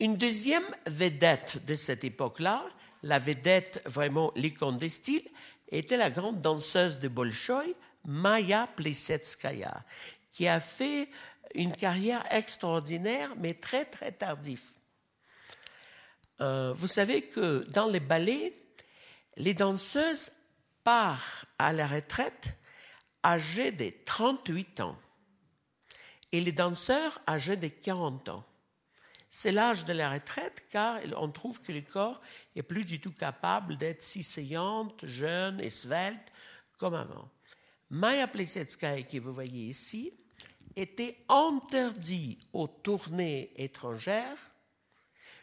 Une deuxième vedette de cette époque-là, la vedette vraiment l'icône des styles, était la grande danseuse de Bolchoï, Maya Plisetskaya, qui a fait une carrière extraordinaire, mais très très tardive. Euh, vous savez que dans les ballets, les danseuses partent à la retraite âgées de trente-huit ans et les danseurs âgés de quarante ans. C'est l'âge de la retraite car on trouve que le corps n'est plus du tout capable d'être si saillante, jeune et svelte comme avant. Maya Plisetskaya, que vous voyez ici, était interdite aux tournées étrangères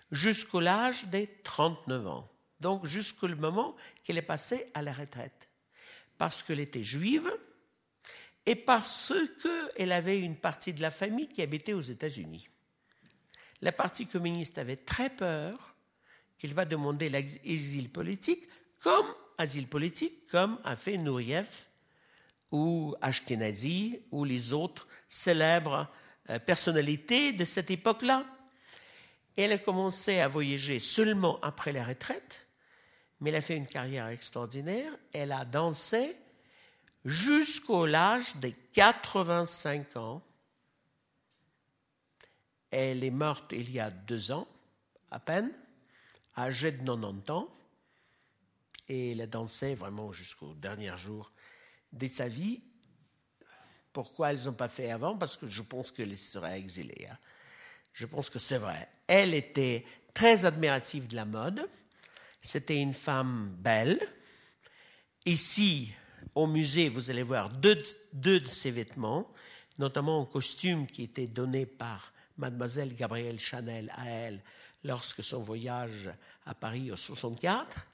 jusqu'au l'âge des trente-neuf ans, donc jusqu'au moment qu'elle est passée à la retraite, parce qu'elle était juive et parce qu'elle avait une partie de la famille qui habitait aux États-Unis. Le Parti communiste avait très peur qu'il va demander l'asile politique, comme asile politique, comme a fait Nouriev ou Ashkenazi ou les autres célèbres personnalités de cette époque-là. Elle a commencé à voyager seulement après la retraite, mais elle a fait une carrière extraordinaire. Elle a dansé jusqu'au l'âge de quatre-vingt-cinq ans. Elle est morte il y a deux ans, à peine, âgée de quatre-vingt-dix ans. Et elle a dansé vraiment jusqu'au dernier jour de sa vie. Pourquoi elles n'ont pas fait avant? Parce que je pense qu'elle serait exilée, hein. Je pense que c'est vrai. Elle était très admirative de la mode. C'était une femme belle. Ici, au musée, vous allez voir deux, deux de ses vêtements, notamment un costume qui était donné par Mademoiselle Gabrielle Chanel à elle lorsque son voyage à Paris en soixante-quatre.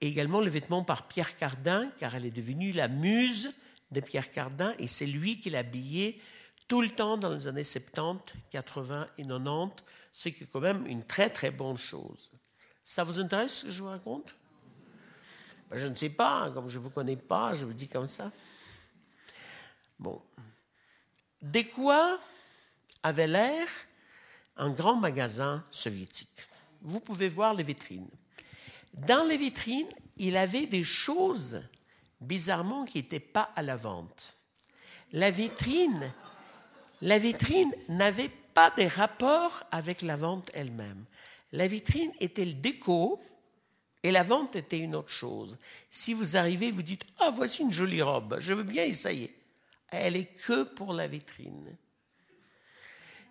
Et également le vêtement par Pierre Cardin, car elle est devenue la muse de Pierre Cardin et c'est lui qui l'habillait tout le temps dans les années soixante-dix, quatre-vingts et quatre-vingt-dix, ce qui est quand même une très très bonne chose. Ça vous intéresse ce que je vous raconte? Ben, je ne sais pas, comme je ne vous connais pas, je vous dis comme ça. Bon. De quoi avait l'air un grand magasin soviétique? Vous pouvez voir les vitrines. Dans les vitrines, il avait des choses, bizarrement, qui n'étaient pas à la vente. La vitrine, la vitrine n'avait pas de rapport avec la vente elle-même. La vitrine était le déco et la vente était une autre chose. Si vous arrivez, vous dites « Ah, voici une jolie robe, je veux bien essayer ». Elle est que pour la vitrine.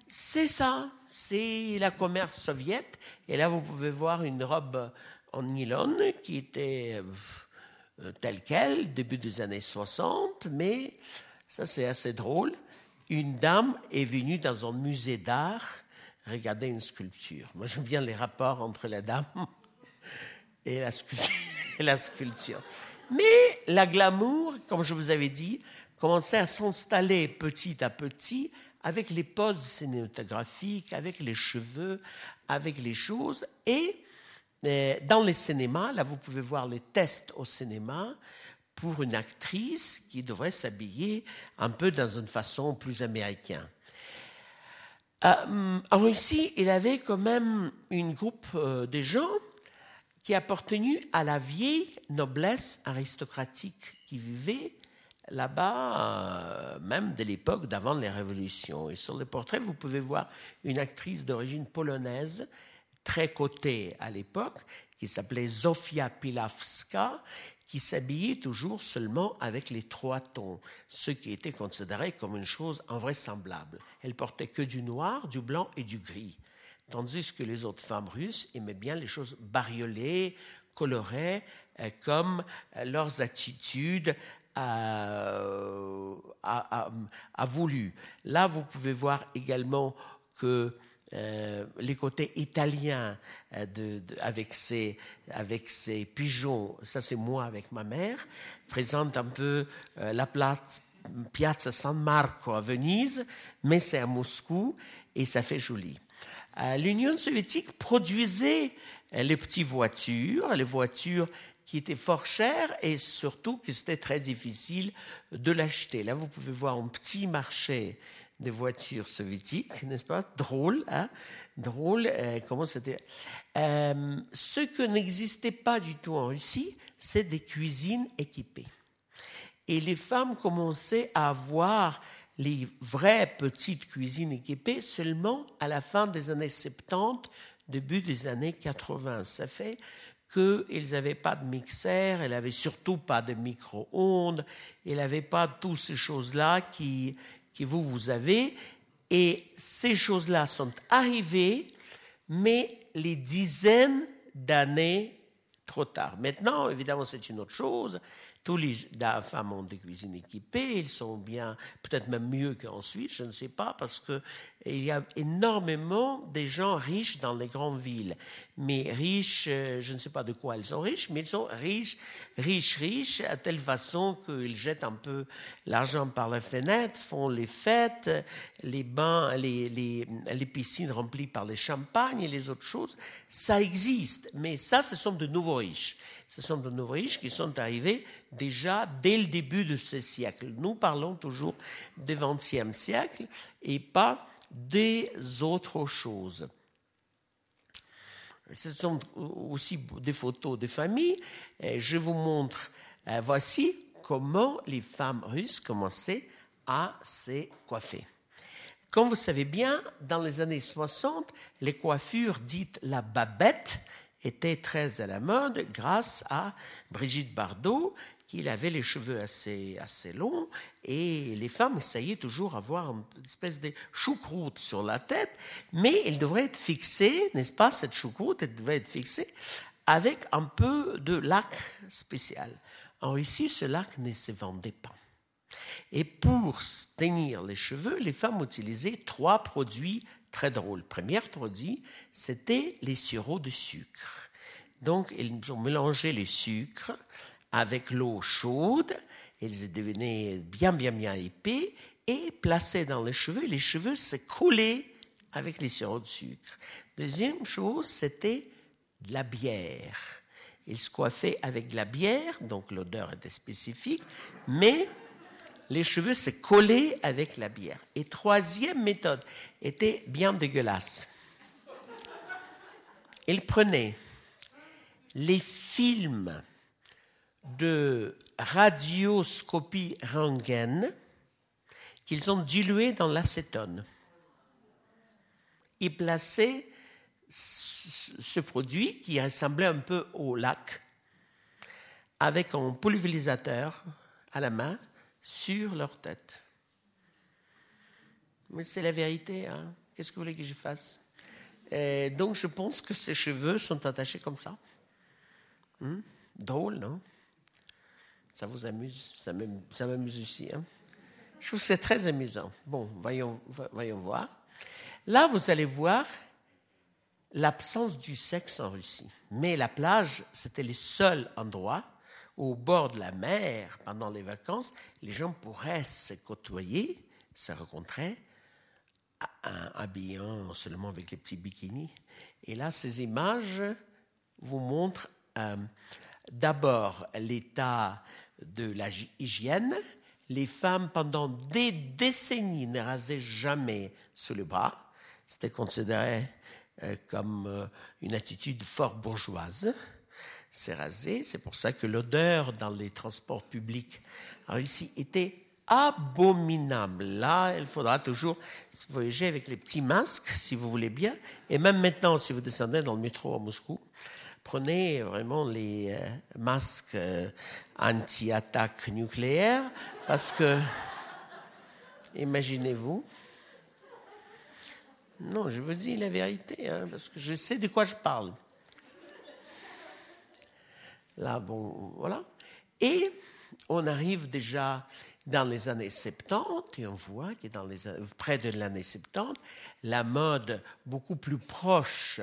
C'est ça, c'est la commerce soviétique. Et là, vous pouvez voir une robe en nylon qui était euh, telle qu'elle, début des années soixante, mais ça, c'est assez drôle. Une dame est venue dans un musée d'art regarder une sculpture. Moi, j'aime bien les rapports entre la dame et la sculpture. Et la sculpture. Mais la glamour, comme je vous avais dit, commençait à s'installer petit à petit avec les poses cinématographiques, avec les cheveux, avec les choses. Et euh, dans les cinémas, là, vous pouvez voir les tests au cinéma pour une actrice qui devrait s'habiller un peu dans une façon plus américaine. Euh, en Russie, il y avait quand même une groupe euh, de gens qui appartenaient à la vieille noblesse aristocratique qui vivait là-bas, euh, même de l'époque d'avant les révolutions. Et sur le portrait, vous pouvez voir une actrice d'origine polonaise, très cotée à l'époque, qui s'appelait Zofia Pilawska, qui s'habillait toujours seulement avec les trois tons, ce qui était considéré comme une chose invraisemblable. Elle portait que du noir, du blanc et du gris, tandis que les autres femmes russes aimaient bien les choses bariolées, colorées, euh, comme leurs attitudes A, a, a voulu. Là, vous pouvez voir également que euh, les côtés italiens de, de, avec, ses, avec ses pigeons, ça c'est moi avec ma mère, présente un peu euh, la place, Piazza San Marco à Venise, mais c'est à Moscou et ça fait joli. Euh, L'Union soviétique produisait les petites voitures, les voitures qui était fort cher et surtout que c'était très difficile de l'acheter. Là, vous pouvez voir un petit marché des voitures soviétiques, n'est-ce pas? Drôle, hein? Drôle, euh, comment c'était? Euh, ce que n'existait pas du tout en Russie, c'est des cuisines équipées. Et les femmes commençaient à avoir les vraies petites cuisines équipées seulement à la fin des années soixante-dix, début des années quatre-vingt. Ça fait qu'ils n'avaient pas de mixeur, ils n'avaient surtout pas de micro-ondes, ils n'avaient pas toutes ces choses-là qui, qui vous, vous avez. Et ces choses-là sont arrivées, mais les dizaines d'années trop tard. Maintenant, évidemment, c'est une autre chose. Tous les femmes ont des cuisines équipées, ils sont bien, peut-être même mieux qu'en Suisse, je ne sais pas, parce qu'il y a énormément de gens riches dans les grandes villes. Mais riches, je ne sais pas de quoi ils sont riches, mais ils sont riches, riches, riches, à telle façon qu'ils jettent un peu l'argent par la fenêtre, font les fêtes, les bains, les, les, les piscines remplies par les champagnes et les autres choses. Ça existe, mais ça, ce sont de nouveaux riches. Ce sont de nouveaux riches qui sont arrivés déjà dès le début de ce siècle. Nous parlons toujours du vingtième siècle et pas des autres choses. Ce sont aussi des photos de famille. Je vous montre, voici comment les femmes russes commençaient à se coiffer. Comme vous savez bien, dans les années soixante, les coiffures dites la babette étaient très à la mode grâce à Brigitte Bardot, qu'il avait les cheveux assez, assez longs, et les femmes essayaient toujours d'avoir une espèce de choucroute sur la tête, mais elle devrait être fixée, n'est-ce pas, cette choucroute, elle devait être fixée avec un peu de lac spécial. En Russie, ce lac ne se vendait pas. Et pour tenir les cheveux, les femmes utilisaient trois produits très drôles. Le premier produit, c'était les sirops de sucre. Donc, ils ont mélangé les sucres avec l'eau chaude, ils devenaient bien, bien, bien épais et placés dans les cheveux. Les cheveux se coulaient avec les sirops de sucre. Deuxième chose, c'était de la bière. Il se coiffait avec de la bière, donc l'odeur était spécifique, mais les cheveux se collaient avec la bière. Et troisième méthode, était bien dégueulasse. Il prenait les films de radioscopie Röntgen qu'ils ont dilués dans l'acétone. Il plaçait ce produit qui ressemblait un peu au lac avec un pulvérisateur à la main sur leur tête. Mais c'est la vérité, hein? Qu'est-ce que vous voulez que je fasse? Et donc je pense que ses cheveux sont attachés comme ça. Hum? Drôle, non? Ça vous amuse? Ça m'amuse aussi. Hein? Je trouve que c'est très amusant. Bon, voyons, voyons voir. Là, vous allez voir l'absence du sexe en Russie. Mais la plage, c'était le seul endroit où, au bord de la mer, pendant les vacances, les gens pourraient se côtoyer, se rencontrer, habillant seulement avec les petits bikinis. Et là, ces images vous montrent euh, d'abord l'état de l'hygiène. Les femmes, pendant des décennies, ne rasaient jamais sous le bras. C'était considéré euh, comme euh, une attitude fort bourgeoise. C'est rasé. C'est pour ça que l'odeur dans les transports publics en Russie était abominable. Là, il faudra toujours voyager avec les petits masques, si vous voulez bien. Et même maintenant, si vous descendez dans le métro à Moscou, prenez vraiment les euh, masques euh, anti-attaque nucléaire, parce que, imaginez-vous, non, je vous dis la vérité, hein, parce que je sais de quoi je parle. Là, bon, voilà. Et on arrive déjà dans les années soixante-dix, et on voit que dans les, près de l'année soixante-dix, la mode beaucoup plus proche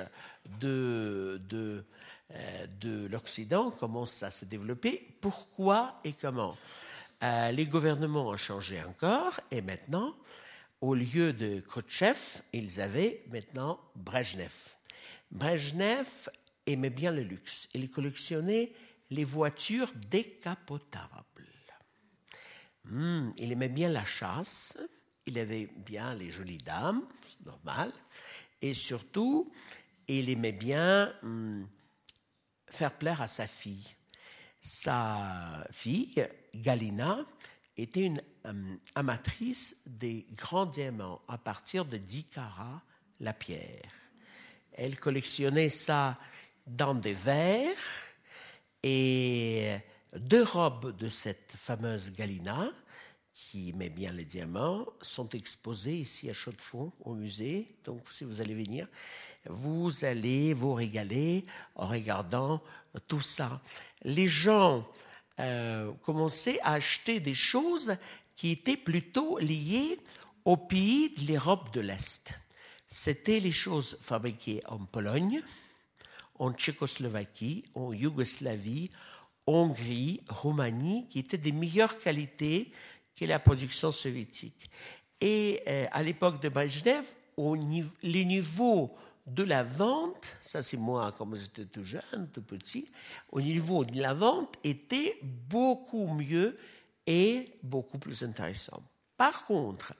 de, de, euh, de l'Occident commence à se développer. Pourquoi et comment? euh, Les gouvernements ont changé encore, et maintenant, au lieu de Khrouchtchev, ils avaient maintenant Brejnev. Brejnev aimait bien le luxe. Il collectionnait les voitures décapotables. Mmh, il aimait bien la chasse, il aimait bien les jolies dames, c'est normal, et surtout, il aimait bien hum, faire plaire à sa fille. Sa fille, Galina, était une hum, amatrice des grands diamants à partir de dix carats la pierre. Elle collectionnait ça dans des verres et... Deux robes de cette fameuse Galina, qui met bien les diamants, sont exposées ici à Chaux-de-Fonds, au musée. Donc, si vous allez venir, vous allez vous régaler en regardant tout ça. Les gens euh, commençaient à acheter des choses qui étaient plutôt liées au pays de l'Europe de l'Est. C'était les choses fabriquées en Pologne, en Tchécoslovaquie, en Yougoslavie, Hongrie, Roumanie, qui étaient des meilleures qualités que la production soviétique. Et euh, à l'époque de Brejnev, au niveau, les niveaux de la vente, ça c'est moi comme j'étais tout jeune, tout petit, au niveau de la vente était beaucoup mieux et beaucoup plus intéressant. Par contre,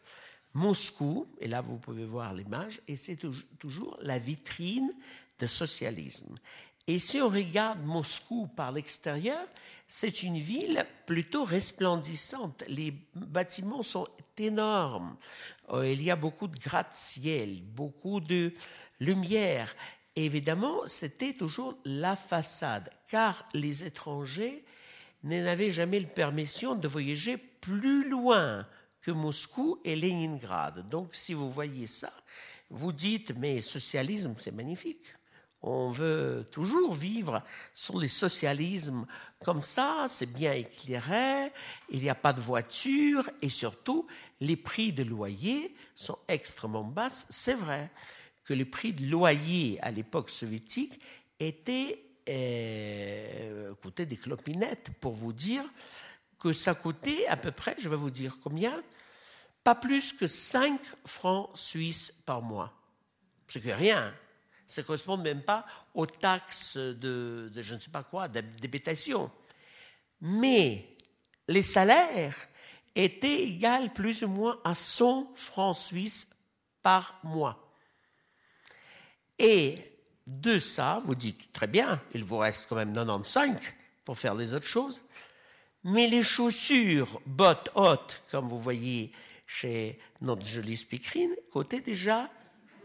Moscou, et là vous pouvez voir l'image, et c'est toujours la vitrine du socialisme. Et si on regarde Moscou par l'extérieur, c'est une ville plutôt resplendissante. Les bâtiments sont énormes. Il y a beaucoup de gratte-ciel, beaucoup de lumière. Et évidemment, c'était toujours la façade, car les étrangers n'avaient jamais la permission de voyager plus loin que Moscou et Leningrad. Donc, si vous voyez ça, vous dites « mais socialisme, c'est magnifique ». On veut toujours vivre sur les socialismes comme ça, c'est bien éclairé, il n'y a pas de voiture et surtout, les prix de loyer sont extrêmement bas. C'est vrai que le prix de loyer à l'époque soviétique était, euh, coûtait des clopinettes, pour vous dire que ça coûtait à peu près, je vais vous dire combien, pas plus que cinq francs suisses par mois. C'est que rien. ça ne correspond même pas aux taxes de, de je ne sais pas quoi, d'habitation. Mais les salaires étaient égaux plus ou moins à cent francs suisses par mois. Et de ça, vous dites, très bien, il vous reste quand même quatre-vingt-quinze pour faire les autres choses, mais les chaussures, bottes hautes, comme vous voyez chez notre jolie speakerine, coûtaient déjà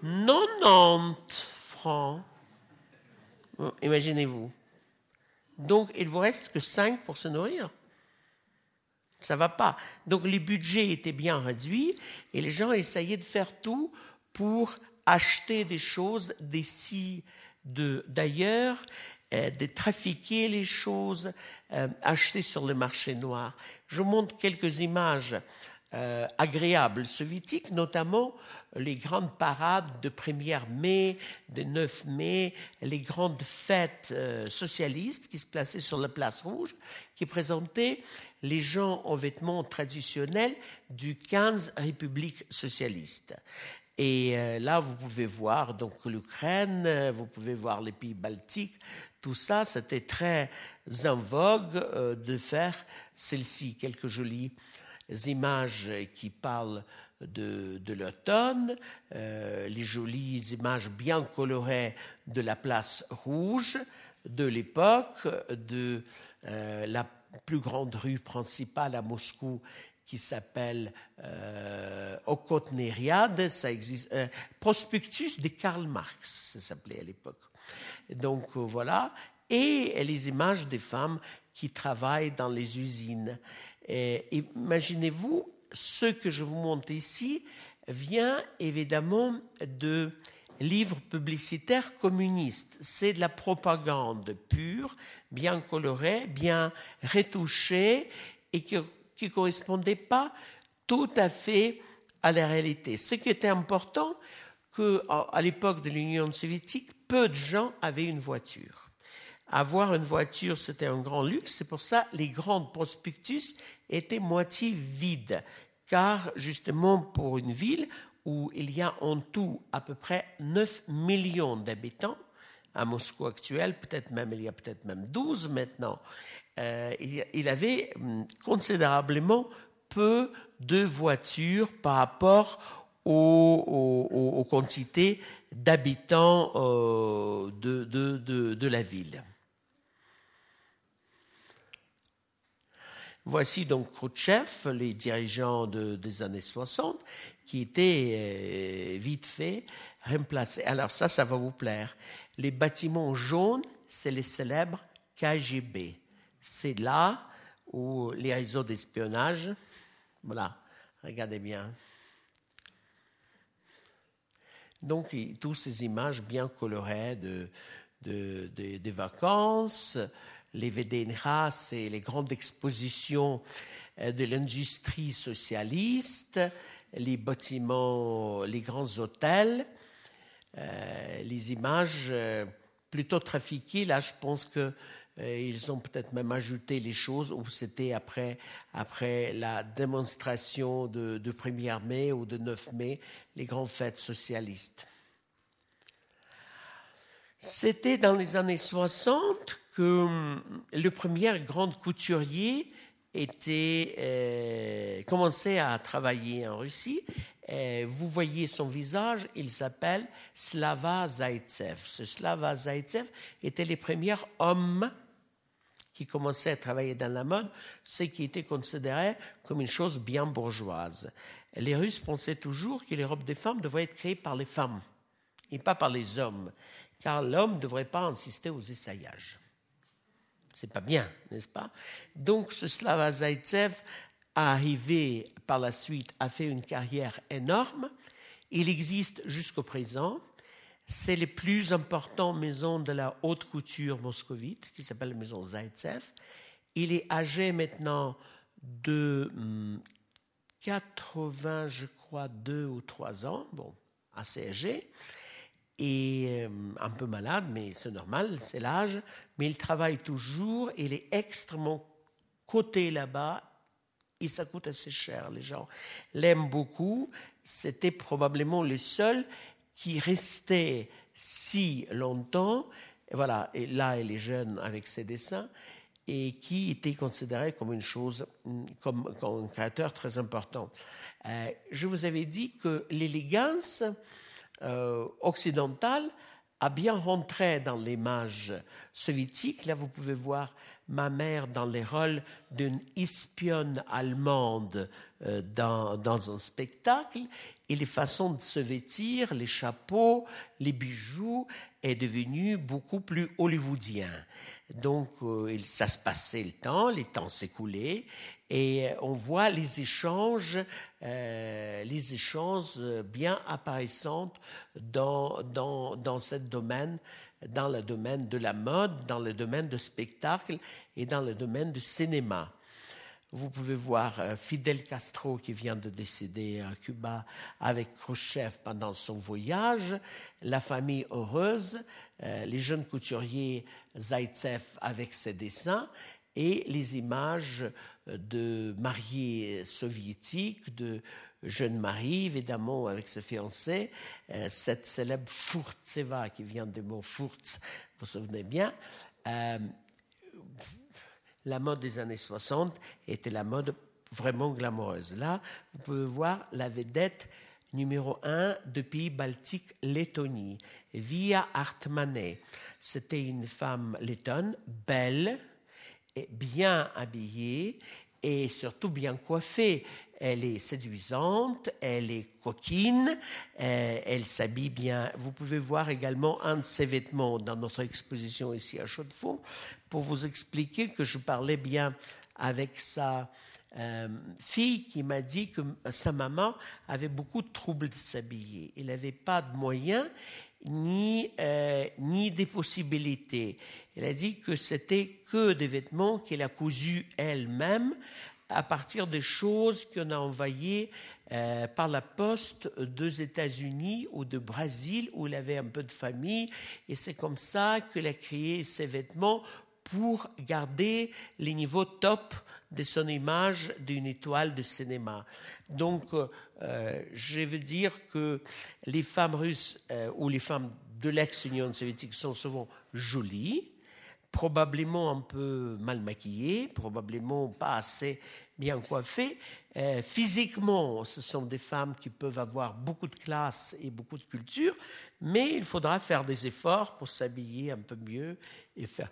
quatre-vingt-dix francs. Bon, imaginez-vous. Donc, il vous reste que cinq pour se nourrir. Ça ne va pas. Donc, les budgets étaient bien réduits et les gens essayaient de faire tout pour acheter des choses d'ici, de, d'ailleurs, euh, de trafiquer les choses, euh, acheter sur le marché noir. Je montre quelques images euh, agréables soviétiques, notamment les grandes parades de premier mai, de neuf mai, les grandes fêtes euh, socialistes qui se plaçaient sur la place rouge, qui présentaient les gens en vêtements traditionnels du quinze républiques socialistes. Et là, vous pouvez voir donc l'Ukraine, vous pouvez voir les pays baltiques. Tout ça, c'était très en vogue euh, de faire celle-ci. Quelques jolies images qui parlent de, de l'automne, euh, les jolies images bien colorées de la place rouge, de l'époque, de euh, la plus grande rue principale à Moscou, qui s'appelle euh, Okotneriade, ça existe, euh, Prospectus de Karl Marx, ça s'appelait à l'époque. Donc euh, voilà, et, et les images des femmes qui travaillent dans les usines. Et, imaginez-vous, ce que je vous montre ici vient évidemment de livres publicitaires communistes. C'est de la propagande pure, bien colorée, bien retouchée, et que qui ne correspondait pas tout à fait à la réalité. Ce qui était important, qu'à l'époque de l'Union soviétique, peu de gens avaient une voiture. Avoir une voiture, c'était un grand luxe, c'est pour ça que les grands prospectus étaient moitié vides, car justement pour une ville où il y a en tout à peu près neuf millions d'habitants, à Moscou actuelle, peut-être même, il y a peut-être même douze maintenant, Euh, il avait considérablement peu de voitures par rapport aux, aux, aux quantités d'habitants euh, de, de, de, de la ville. Voici donc Khrouchtchev, les dirigeants de, des années soixante, qui étaient euh, vite fait remplacés. Alors ça, ça va vous plaire. Les bâtiments jaunes, c'est les célèbres K G B. C'est là où les réseaux d'espionnage, voilà, regardez bien. Donc, toutes ces images bien colorées de, de, de, de vacances, les V D N H, c'est les grandes expositions de l'industrie socialiste, les bâtiments, les grands hôtels, euh, les images plutôt trafiquées. Là, je pense que ils ont peut-être même ajouté les choses où c'était après, après la démonstration de, de premier mai ou de neuf mai, les grandes fêtes socialistes. C'était dans les années soixante que le premier grand couturier était, euh, commençait à travailler en Russie. Et vous voyez son visage, il s'appelle Slava Zaïtsev. Ce Slava Zaïtsev était le premier homme qui commençait à travailler dans la mode, ce qui était considéré comme une chose bien bourgeoise. Les Russes pensaient toujours que les robes des femmes devraient être créées par les femmes et pas par les hommes, car l'homme ne devrait pas insister aux essayages. C'est pas bien, n'est-ce pas? Donc ce Slava Zaïtsev, arrivé par la suite, a fait une carrière énorme. Il existe jusqu'au présent. C'est les plus importantes maisons de la haute couture moscovite, qui s'appelle la maison Zaïtsev. Il est âgé maintenant de quatre-vingts, je crois, deux ou trois ans, bon, assez âgé, et un peu malade, mais c'est normal, c'est l'âge. Mais il travaille toujours, il est extrêmement coté là-bas, et ça coûte assez cher, les gens l'aiment beaucoup. C'était probablement le seul qui restait si longtemps, et voilà, et là elle est jeune avec ses dessins, et qui était considéré comme une chose, comme, comme un créateur très important. Euh, je vous avais dit que l'élégance euh, occidentale a bien rentré dans l'image soviétique. Là, vous pouvez voir ma mère dans les rôles d'une espionne allemande euh, dans, dans un spectacle, et les façons de se vêtir, les chapeaux, les bijoux, est devenu beaucoup plus hollywoodien. Donc, euh, ça se passait le temps, les temps s'écoulaient, et on voit les échanges, euh, les échanges bien apparaissantes dans dans dans ce domaine, dans le domaine de la mode, dans le domaine de spectacle et dans le domaine du cinéma. Vous pouvez voir euh, Fidel Castro qui vient de décéder à Cuba avec Khrouchtchev pendant son voyage, la famille heureuse, euh, les jeunes couturiers Zaïtsev avec ses dessins et les images de mariés soviétiques, de jeunes maris, évidemment, avec ses fiancés, euh, cette célèbre Furtseva qui vient du mot Furts, vous vous souvenez bien. Euh, La mode des années soixante était la mode vraiment glamoureuse. Là, vous pouvez voir la vedette numéro un de pays baltique, Lettonie, Via Artmané. C'était une femme lettonne, belle, et bien habillée et surtout bien coiffée. Elle est séduisante, elle est coquine, euh, elle s'habille bien. Vous pouvez voir également un de ses vêtements dans notre exposition ici à Chaux-de-Fonds pour vous expliquer que je parlais bien avec sa euh, fille qui m'a dit que sa maman avait beaucoup de troubles de s'habiller. Elle n'avait pas de moyens ni, euh, ni des possibilités. Elle a dit que c'était que des vêtements qu'elle a cousus elle-même à partir des choses qu'on a envoyées euh, par la poste des États-Unis ou de Brésil, où il avait un peu de famille. Et c'est comme ça qu'elle a créé ses vêtements pour garder les niveaux top de son image d'une étoile de cinéma. Donc, euh, je veux dire que les femmes russes euh, ou les femmes de l'ex-Union soviétique sont souvent jolies, probablement un peu mal maquillée, probablement pas assez bien coiffée. Euh, physiquement, ce sont des femmes qui peuvent avoir beaucoup de classe et beaucoup de culture, mais il faudra faire des efforts pour s'habiller un peu mieux et faire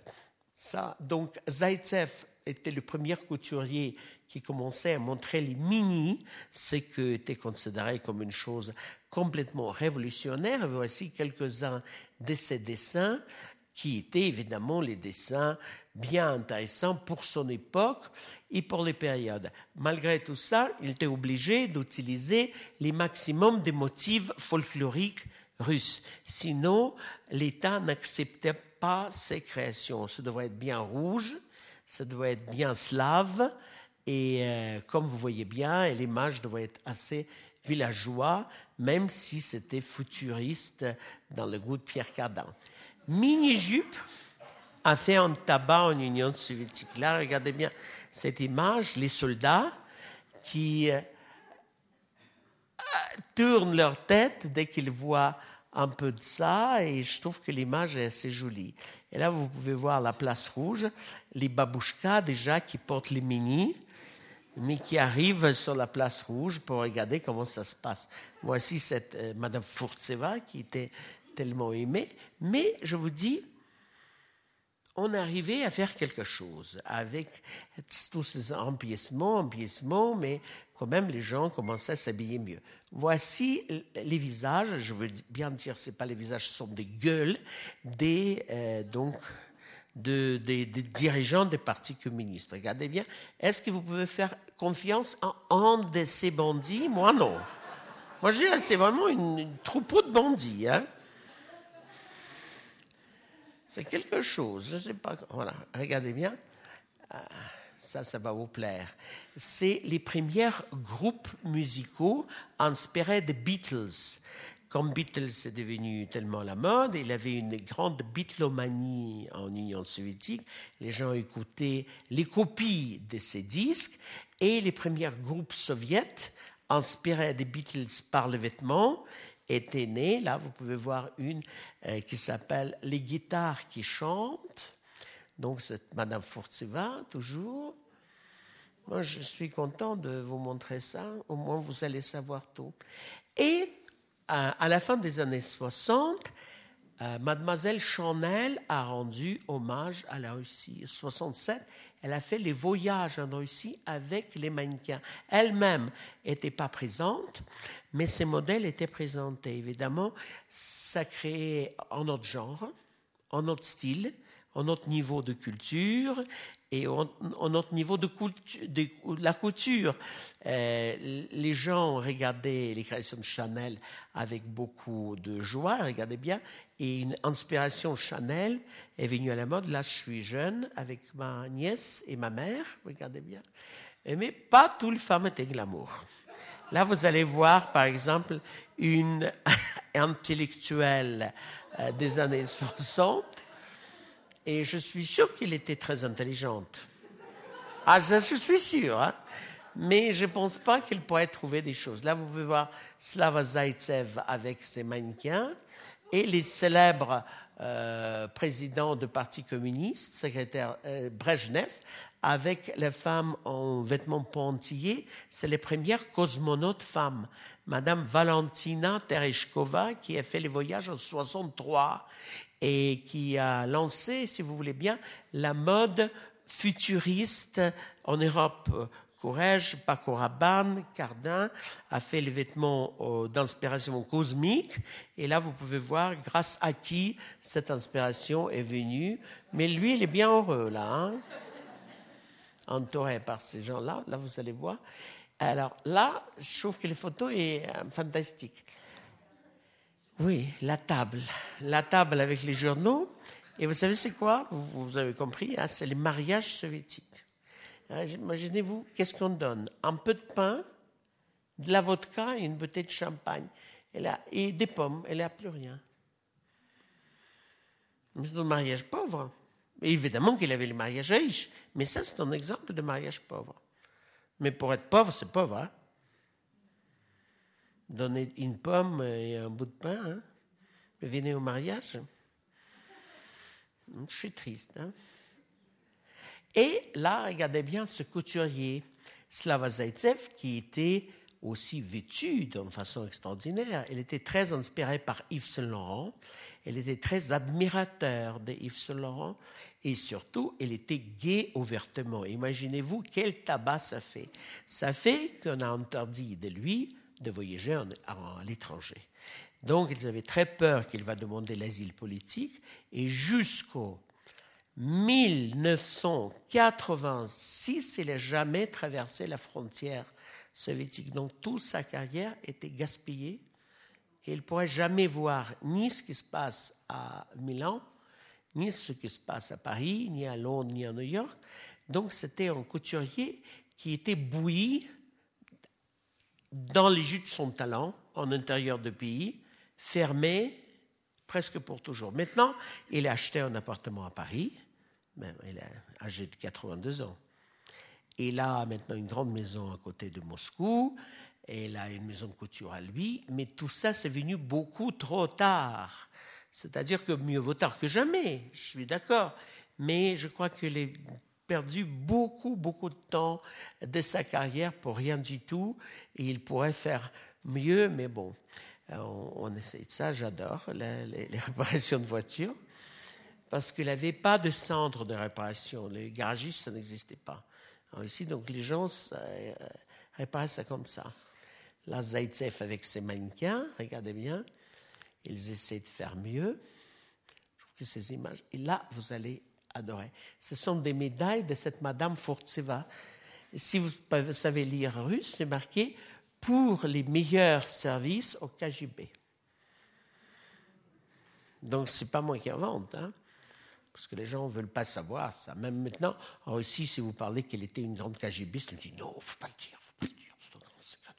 ça. Donc, Zaïtsev était le premier couturier qui commençait à montrer les mini, ce qui était considéré comme une chose complètement révolutionnaire. Voici quelques-uns de ses dessins, qui étaient évidemment les dessins bien intéressants pour son époque et pour les périodes. Malgré tout ça, il était obligé d'utiliser les maximums des motifs folkloriques russes. Sinon, l'État n'acceptait pas ses créations. Ça devait être bien rouge, ça devait être bien slave, et euh, comme vous voyez bien, l'image devait être assez villageoise, même si c'était futuriste dans le goût de Pierre Cardin. Mini-jupe a fait un tabac en Union soviétique. Là, regardez bien cette image, les soldats qui euh, tournent leur tête dès qu'ils voient un peu de ça, et je trouve que l'image est assez jolie. Et là, vous pouvez voir la place rouge, les babouchkas déjà qui portent les mini, mais qui arrivent sur la place rouge pour regarder comment ça se passe. Voici cette euh, Madame Furtseva qui était tellement aimé, mais je vous dis, on arrivait à faire quelque chose avec tous ces empiècements, empiècements, mais quand même les gens commençaient à s'habiller mieux. Voici les visages, je veux bien dire, c'est pas les visages, ce sont des gueules, des euh, donc de, des, des dirigeants des partis communistes. Regardez bien, est-ce que vous pouvez faire confiance en un de ces bandits? Moi non. Moi je dis, c'est vraiment une, une troupeau de bandits, hein. C'est quelque chose, je ne sais pas. Voilà, regardez bien. Ça, ça va vous plaire. C'est les premiers groupes musicaux inspirés des Beatles. Comme Beatles est devenu tellement la mode, il avait une grande beatlomanie en Union soviétique. Les gens écoutaient les copies de ces disques et les premiers groupes soviétiques inspirés des Beatles par les vêtements était née. Là, vous pouvez voir une euh, qui s'appelle « Les guitares qui chantent ». Donc, c'est Madame Furtseva, toujours. Moi, je suis content de vous montrer ça. Au moins, vous allez savoir tout. Et euh, à la fin des années soixante, euh, Mademoiselle Chanel a rendu hommage à la Russie. En soixante-sept, elle a fait les voyages en Russie avec les mannequins. Elle-même n'était pas présente, mais ses modèles étaient présentés. Évidemment, ça créait en autre genre, en autre style, en autre niveau de culture et en notre niveau de, couture, de la couture. Euh, les gens regardaient les créations de Chanel avec beaucoup de joie, regardez bien, et une inspiration Chanel est venue à la mode. Là, je suis jeune avec ma nièce et ma mère, regardez bien. Mais pas toutes les femmes étaient glamour. Là, vous allez voir, par exemple, une intellectuelle des années soixante. Et je suis sûr qu'elle était très intelligente. Ah, ça, je suis sûr. Hein? Mais je ne pense pas qu'elle pourrait trouver des choses. Là, vous pouvez voir Slava Zaïtsev avec ses mannequins et les célèbres euh, présidents de parti communiste, secrétaire euh, Brejnev, avec les femmes en vêtements pointillés. C'est les premières cosmonautes femmes. Madame Valentina Tereshkova, qui a fait les voyages en soixante-trois. Et qui a lancé, si vous voulez bien, la mode futuriste en Europe. Courrèges, Paco Rabanne, Cardin a fait les vêtements d'inspiration cosmique. Et là, vous pouvez voir grâce à qui cette inspiration est venue. Mais lui, il est bien heureux, là. Hein, entouré par ces gens-là. Là, vous allez voir. Alors là, je trouve que les photos sont fantastiques. Oui, la table. La table avec les journaux. Et vous savez, c'est quoi? Vous, vous avez compris, hein, c'est les mariages soviétiques. Imaginez-vous, qu'est-ce qu'on donne? Un peu de pain, de la vodka et une bouteille de champagne. Et, là, et des pommes. Elle n'a plus rien. C'est un mariage pauvre. Et évidemment qu'il avait les mariages riches. Mais ça, c'est un exemple de mariage pauvre. Mais pour être pauvre, c'est pauvre, hein? Donner une pomme et un bout de pain, hein. Venez au mariage. Je suis triste. Hein. Et là, regardez bien ce couturier, Slava Zaïtsev, qui était aussi vêtue d'une façon extraordinaire. Elle était très inspirée par Yves Saint Laurent. Elle était très admirateur de Yves Saint Laurent. Et surtout, elle était gaie ouvertement. Imaginez-vous quel tabac ça fait. Ça fait qu'on a interdit de lui de voyager en, en, à l'étranger. Donc, ils avaient très peur qu'il va demander l'asile politique. Et jusqu'au mille neuf cent quatre-vingt-six, il n'a jamais traversé la frontière soviétique. Donc, toute sa carrière était gaspillée. Et il ne pourrait jamais voir ni ce qui se passe à Milan, ni ce qui se passe à Paris, ni à Londres, ni à New York. Donc, c'était un couturier qui était bouilli dans les jus de son talent, en intérieur de pays, fermé presque pour toujours. Maintenant, il a acheté un appartement à Paris, même, il est âgé de quatre-vingt-deux ans. Il a maintenant une grande maison à côté de Moscou, et il a une maison de couture à lui, mais tout ça, c'est venu beaucoup trop tard. C'est-à-dire que mieux vaut tard que jamais, je suis d'accord, mais je crois que les... perdu beaucoup, beaucoup de temps de sa carrière pour rien du tout. Et il pourrait faire mieux, mais bon, on, on essaie de ça. J'adore la, les, les réparations de voitures parce qu'il n'avait pas de centre de réparation. Les garagistes, ça n'existait pas. Alors ici, donc, les gens ça, euh, réparaient ça comme ça. Là, Zaïtsev avec ses mannequins, regardez bien, ils essaient de faire mieux. Je trouve que ces images... Et là, vous allez... adoré. Ce sont des médailles de cette Madame Furtseva. Si vous savez lire russe, c'est marqué « Pour les meilleurs services au K G B ». Donc, ce n'est pas moi qui invente, hein, parce que les gens ne veulent pas savoir ça. Même maintenant, en Russie, si vous parlez qu'elle était une grande K G B, on dit « Non, il ne faut pas le dire, il ne faut pas le dire, c'est un grand secret. »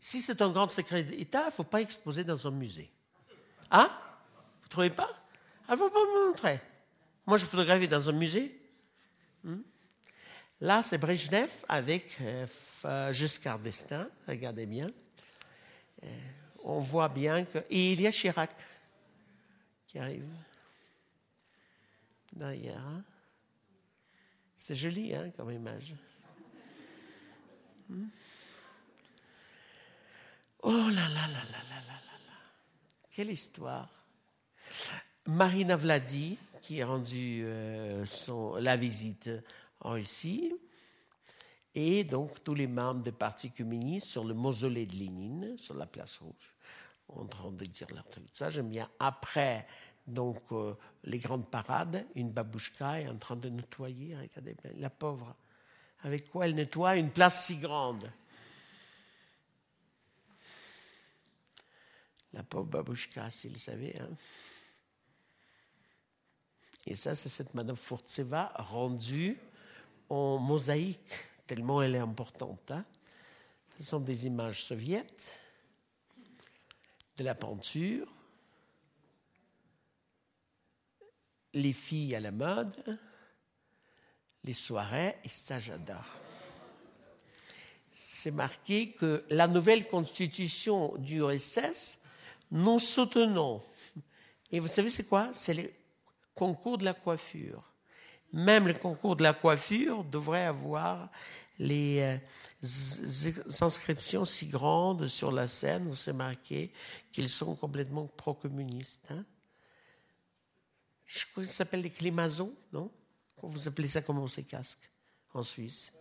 Si c'est un grand secret d'État, il ne faut pas exposer dans un musée. Hein? Vous ne trouvez pas? Il ne faut pas me montrer. Moi, je photographie dans un musée. Hmm? Là, c'est Brejnev avec euh, Giscard d'Estaing. Regardez bien. Euh, on voit bien que... Et il y a Chirac qui arrive. D'ailleurs, hein? C'est joli hein, comme image. Hmm? Oh là là là là là là là. Quelle histoire. Marina Vladi, qui a rendu euh, son, la visite en Russie, et donc tous les membres des partis communistes sur le mausolée de Lénine, sur la place Rouge, en train de dire leur truc. Ça, j'aime bien. Après, donc, euh, les grandes parades, une babouchka est en train de nettoyer, regardez, la pauvre. Avec quoi elle nettoie une place si grande? La pauvre babouchka, s'il savait, hein. Et ça, c'est cette Madame Furtseva rendue en mosaïque, tellement elle est importante. Hein. Ce sont des images soviètes, de la peinture, les filles à la mode, les soirées, et ça, j'adore. C'est marqué que la nouvelle constitution du R S S, nous soutenons. Et vous savez, c'est quoi? C'est les concours de la coiffure. Même le concours de la coiffure devrait avoir les, euh, z- z- inscriptions si grandes sur la scène où c'est marqué qu'ils sont complètement pro-communistes. Hein. Je crois que ça s'appelle les climazons, non? Vous appelez ça comment ces casques en Suisse?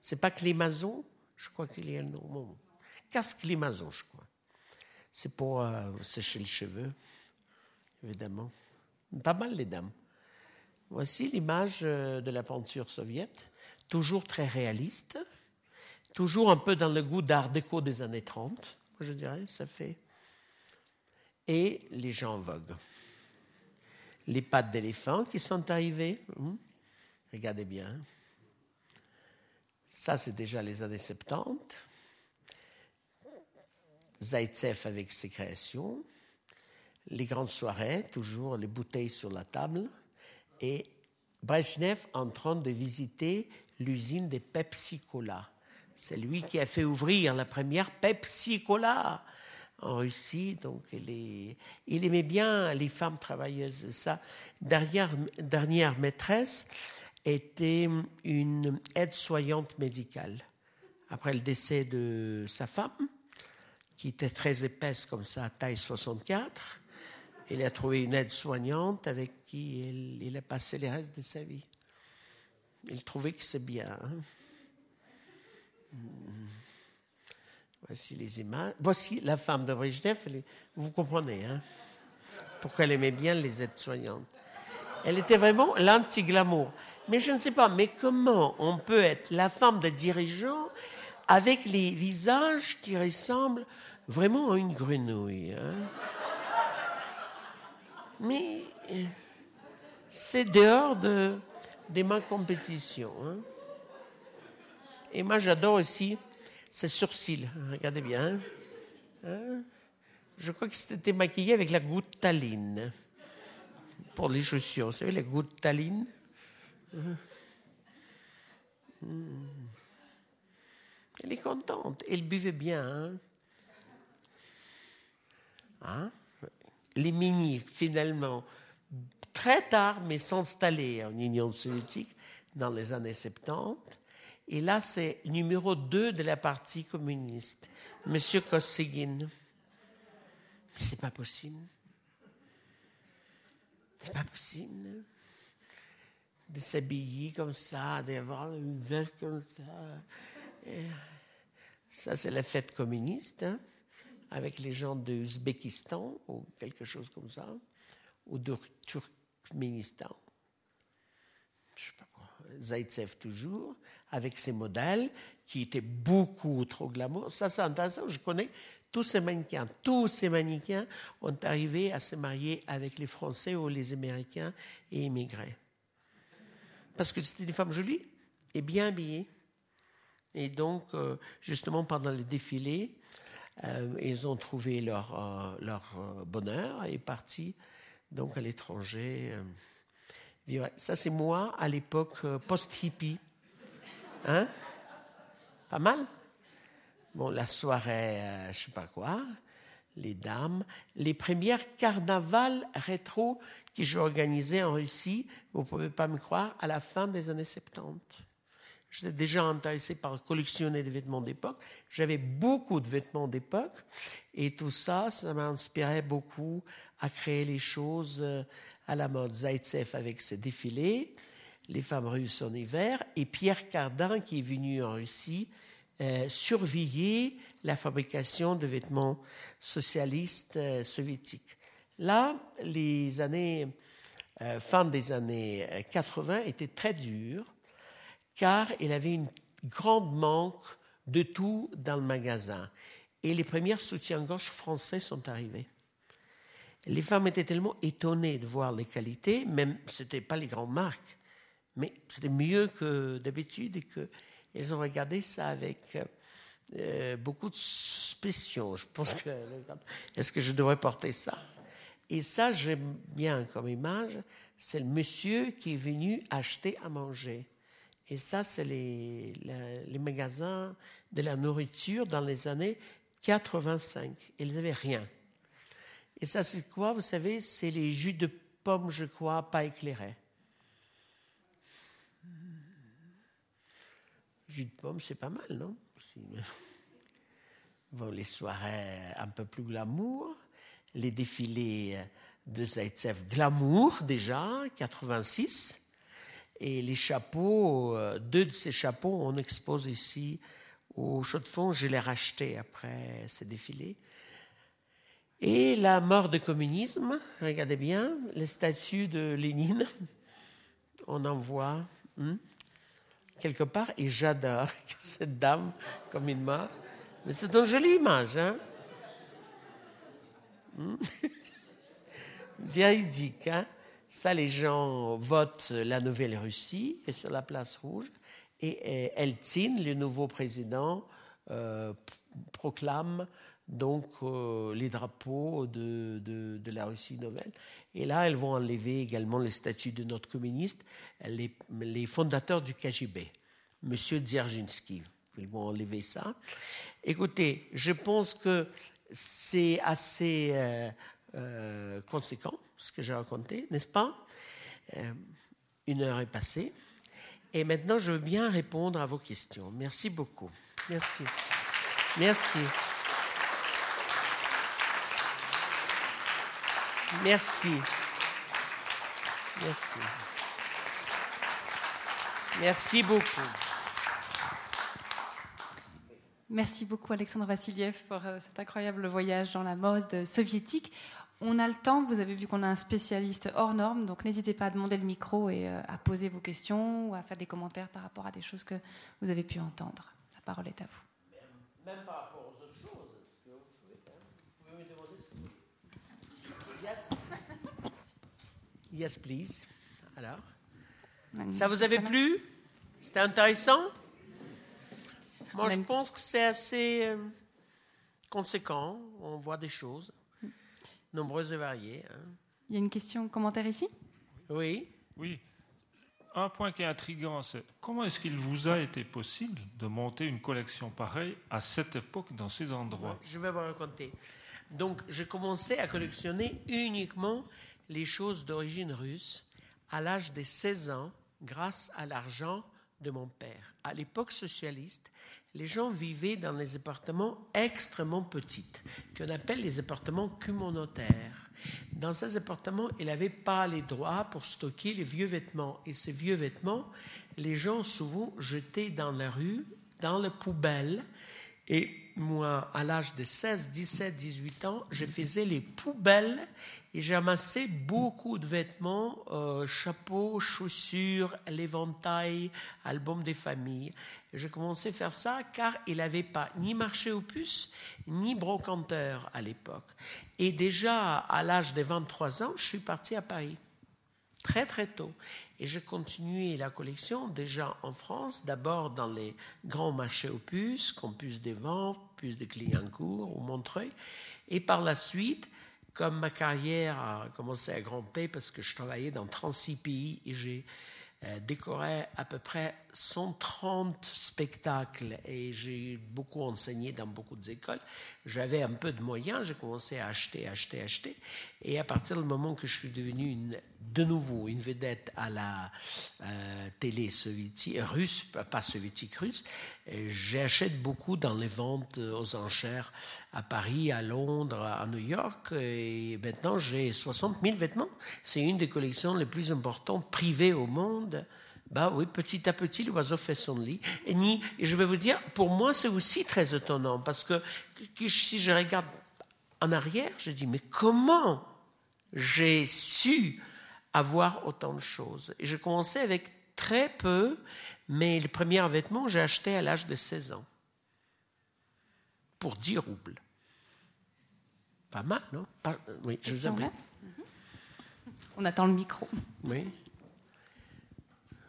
C'est pas climazon? Je crois qu'il y a un nom. Casque climazon, je crois. C'est pour euh, sécher les cheveux, évidemment. Pas mal les dames. Voici l'image de la peinture soviète, toujours très réaliste, toujours un peu dans le goût d'art déco des années trente, je dirais, ça fait. Et les gens en vogue. Les pattes d'éléphant qui sont arrivées. Mmh. Regardez bien. Ça, c'est déjà les années soixante-dix. Zaïtsev avec ses créations. Les grandes soirées, toujours les bouteilles sur la table. Et Brejnev en train de visiter l'usine des Pepsi-Cola. C'est lui qui a fait ouvrir la première Pepsi-Cola en Russie. Donc, il, est, il aimait bien les femmes travailleuses. Ça. Derrière, dernière maîtresse était une aide-soignante médicale. Après le décès de sa femme, qui était très épaisse comme ça, taille soixante-quatre... Il a trouvé une aide-soignante avec qui il, il a passé le reste de sa vie. Il trouvait que c'est bien. Hein. Voici les images. Voici la femme de Brejnev. Elle, vous comprenez, hein, pourquoi elle aimait bien les aides-soignantes. Elle était vraiment l'anti-glamour. Mais je ne sais pas, mais comment on peut être la femme de dirigeant avec les visages qui ressemblent vraiment à une grenouille, hein. Mais c'est dehors de, de ma compétition. Hein. Et moi, j'adore aussi ses sourcils. Regardez bien. Hein. Je crois que c'était maquillé avec la goutte taline. Pour les chaussures, vous savez, la goutte taline. Elle est contente. Elle buvait bien. Hein. Hein? Les mini, finalement, très tard, mais s'installer en Union soviétique dans les années soixante-dix. Et là, c'est numéro deux de la partie communiste, M. Kosygin. Mais c'est pas possible. C'est pas possible. De s'habiller comme ça, d'avoir le visage comme ça. Ça, c'est la fête communiste, hein, avec les gens de l'Ouzbékistan ou quelque chose comme ça, ou de Turkménistan. Je sais pas quoi. Zaïtsev toujours, avec ses modèles qui étaient beaucoup trop glamour. Ça, c'est intéressant. Je connais tous ces mannequins. Tous ces mannequins ont arrivé à se marier avec les Français ou les Américains et immigrés. Parce que c'était des femmes jolies et bien habillées. Et donc, justement, pendant les défilés, Euh, ils ont trouvé leur, euh, leur bonheur et partis donc à l'étranger euh, Ça, c'est moi à l'époque post-hippie. Hein? Pas mal? Bon, la soirée, euh, je ne sais pas quoi, les dames, les premières carnavals rétro que j'ai organisés en Russie, vous ne pouvez pas me croire, à la fin des années soixante-dix. J'étais déjà intéressé par collectionner des vêtements d'époque. J'avais beaucoup de vêtements d'époque. Et tout ça, ça m'inspirait beaucoup à créer les choses à la mode. Zaïtsev avec ses défilés, les femmes russes en hiver, et Pierre Cardin qui est venu en Russie euh, surveiller la fabrication de vêtements socialistes euh, soviétiques. Là, les années, euh, fin des années quatre-vingts étaient très dures, car il avait une grande manque de tout dans le magasin. Et les premiers soutiens-gorge français sont arrivés. Les femmes étaient tellement étonnées de voir les qualités, même ce n'étaient pas les grandes marques, mais c'était mieux que d'habitude et qu'elles ont regardé ça avec euh, beaucoup de suspicion. Je pense que, est-ce que je devrais porter ça? Et ça, j'aime bien comme image, c'est le monsieur qui est venu acheter à manger. Et ça, c'est les, les, les magasins de la nourriture dans les années quatre-vingt-cinq. Ils n'avaient rien. Et ça, c'est quoi, vous savez? C'est les jus de pommes, je crois, pas éclairés. Jus de pommes, c'est pas mal, non? Bon, les soirées un peu plus glamour, les défilés de Zaïtsev glamour, déjà, quatre-vingt-six. Et les chapeaux, deux de ces chapeaux, on expose ici au Chaux-de-Fonds. Je les rachetais après ces défilés. Et la mort du communisme, regardez bien, les statues de Lénine, on en voit hein, quelque part. Et j'adore cette dame comme une mort. Mais c'est une jolie image, hein? Véridique, hein? Ça, les gens votent la Nouvelle-Russie et sur la place rouge. Et, et Eltsine, le nouveau président, euh, proclame donc euh, les drapeaux de, de, de la Russie nouvelle. Et là, elles vont enlever également les statues de notre communiste, les, les fondateurs du K G B, M. Dzerzhinsky. Ils vont enlever ça. Écoutez, je pense que c'est assez euh, euh, conséquent, ce que j'ai raconté, n'est-ce pas? euh, Une heure est passée. Et maintenant, je veux bien répondre à vos questions. Merci beaucoup. Merci. Merci. Merci. Merci. Merci beaucoup. Merci beaucoup, Alexandre Vassiliev, pour cet incroyable voyage dans la mode soviétique. On a le temps, vous avez vu qu'on a un spécialiste hors norme, donc n'hésitez pas à demander le micro et à poser vos questions ou à faire des commentaires par rapport à des choses que vous avez pu entendre. La parole est à vous. Même par rapport aux autres choses, parce que vous pouvez, hein, vous pouvez me demander ce que vous voulez. Yes. Yes, please. Alors, ça vous avait plu? C'était intéressant? Moi, je pense que c'est assez conséquent. On voit des choses nombreuses et variées. Hein. Il y a une question, commentaire ici? Oui. Oui. Un point qui est intriguant, c'est comment est-ce qu'il vous a été possible de monter une collection pareille à cette époque, dans ces endroits? Je vais vous raconter. Donc, j'ai commencé à collectionner uniquement les choses d'origine russe à l'âge de seize ans, grâce à l'argent de mon père. À l'époque socialiste, les gens vivaient dans des appartements extrêmement petits, qu'on appelle les appartements communautaires. Dans ces appartements, ils n'avaient pas les droits pour stocker les vieux vêtements. Et ces vieux vêtements, les gens souvent jetaient dans la rue, dans la poubelle. Et moi, à l'âge de seize, dix-sept, dix-huit ans, je faisais les poubelles et j'amassais beaucoup de vêtements, euh, chapeaux, chaussures, l'éventail, albums des familles. Je commençais à faire ça car il n'avait pas ni marché aux puces, ni brocanteur à l'époque. Et déjà, à l'âge de vingt-trois ans, je suis parti à Paris, très très tôt. Et j'ai continué la collection déjà en France, d'abord dans les grands marchés aux puces, Campus des Ventes, Puces de Clignancourt ou Montreuil. Et par la suite, comme ma carrière a commencé à grimper parce que je travaillais dans trente-six pays et j'ai euh, décoré à peu près cent trente spectacles et j'ai beaucoup enseigné dans beaucoup d'écoles. J'avais un peu de moyens, j'ai commencé à acheter, acheter, acheter. Et à partir du moment que je suis devenu une, de nouveau une vedette à la euh, télé soviétique, russe, pas soviétique, russe, j'achète beaucoup dans les ventes aux enchères à Paris, à Londres, à New York. Et maintenant, j'ai soixante mille vêtements. C'est une des collections les plus importantes privées au monde. Bah oui, petit à petit, l'oiseau fait son lit. Et, ni, et je vais vous dire, pour moi, c'est aussi très étonnant parce que, que si je regarde en arrière, je dis, mais comment j'ai su avoir autant de choses? Et j'ai commencé avec très peu, mais les premiers vêtements, j'ai acheté à l'âge de seize ans. Pour dix roubles. Pas mal, non? Pas, oui, je vous appelle. On attend le micro. Oui.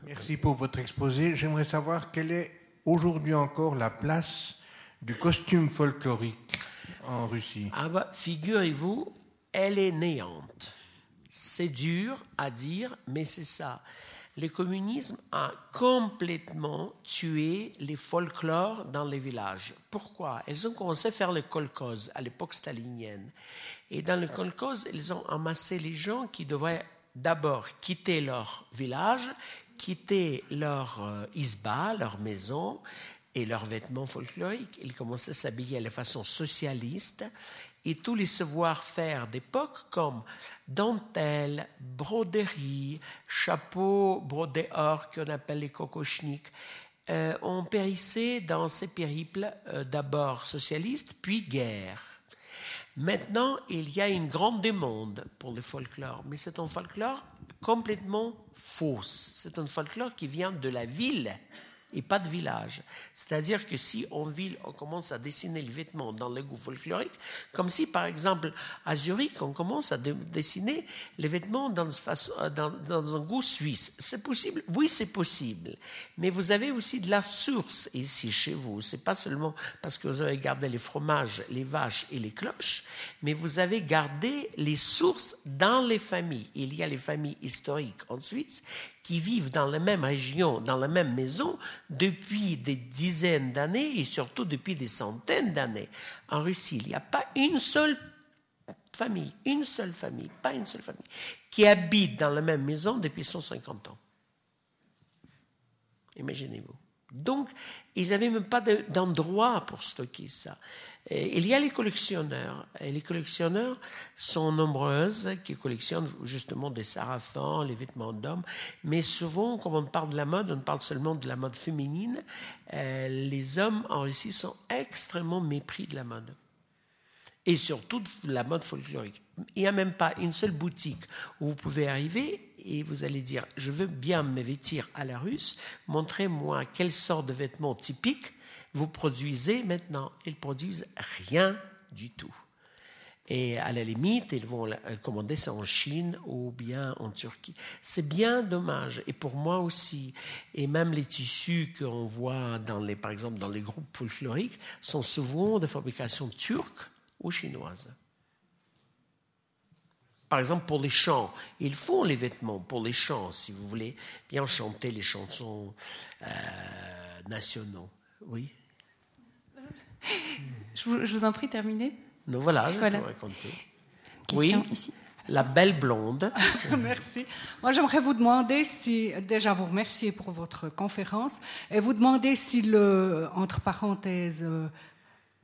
Merci pour votre exposé. J'aimerais savoir quelle est aujourd'hui encore la place du costume folklorique en Russie. Ah bah, figurez-vous, elle est néante. C'est dur à dire, mais c'est ça. Le communisme a complètement tué les folklores dans les villages. Pourquoi? Elles ont commencé à faire les kolkhozes à l'époque stalinienne. Et dans les kolkhozes, elles ont amassé les gens qui devaient d'abord quitter leur village, quitter leur euh, isba, leur maison et leurs vêtements folkloriques. Ils commençaient à s'habiller de façon socialiste. Et tous les savoir-faire d'époque comme dentelle, broderie, chapeau brodé or qu'on appelle les kokochniks, euh, ont périssé dans ces périples euh, d'abord socialistes puis guerre. Maintenant, il y a une grande demande pour le folklore, mais c'est un folklore complètement faux. C'est un folklore qui vient de la ville et pas de village. C'est-à-dire que si en ville, on commence à dessiner le vêtement dans le goût folklorique, comme si, par exemple, à Zurich, on commence à de- dessiner les vêtements dans, dans, dans un goût suisse. C'est possible? Oui, c'est possible. Mais vous avez aussi de la source ici, chez vous. C'est pas seulement parce que vous avez gardé les fromages, les vaches et les cloches, mais vous avez gardé les sources dans les familles. Il y a les familles historiques en Suisse qui vivent dans la même région, dans la même maison, depuis des dizaines d'années et surtout depuis des centaines d'années. En Russie, il n'y a pas une seule famille, une seule famille, pas une seule famille, qui habite dans la même maison depuis cent cinquante ans. Imaginez-vous. Donc, ils n'avaient même pas d'endroit pour stocker ça. Et il y a les collectionneurs. Et les collectionneurs sont nombreuses qui collectionnent justement des sarafans, les vêtements d'hommes. Mais souvent, quand on parle de la mode, on parle seulement de la mode féminine. Les hommes en Russie sont extrêmement mépris de la mode. Et surtout de la mode folklorique. Il n'y a même pas une seule boutique où vous pouvez arriver et vous allez dire, je veux bien me vêtir à la russe, montrez-moi quelle sorte de vêtements typiques vous produisez maintenant. Ils produisent rien du tout. Et à la limite, ils vont commander ça en Chine ou bien en Turquie. C'est bien dommage. Et pour moi aussi. Et même les tissus qu'on voit, dans les, par exemple, dans les groupes folkloriques, sont souvent de fabrication turque ou chinoise. Par exemple, pour les chants, ils font les vêtements pour les chants, si vous voulez bien chanter les chansons euh, nationaux. Oui. Je vous, je vous en prie, terminez. Donc voilà, je voilà. vais vous raconter. Question, oui, ici. La belle blonde. Merci. Moi, j'aimerais vous demander si, déjà vous remercier pour votre conférence, et vous demander si le, entre parenthèses,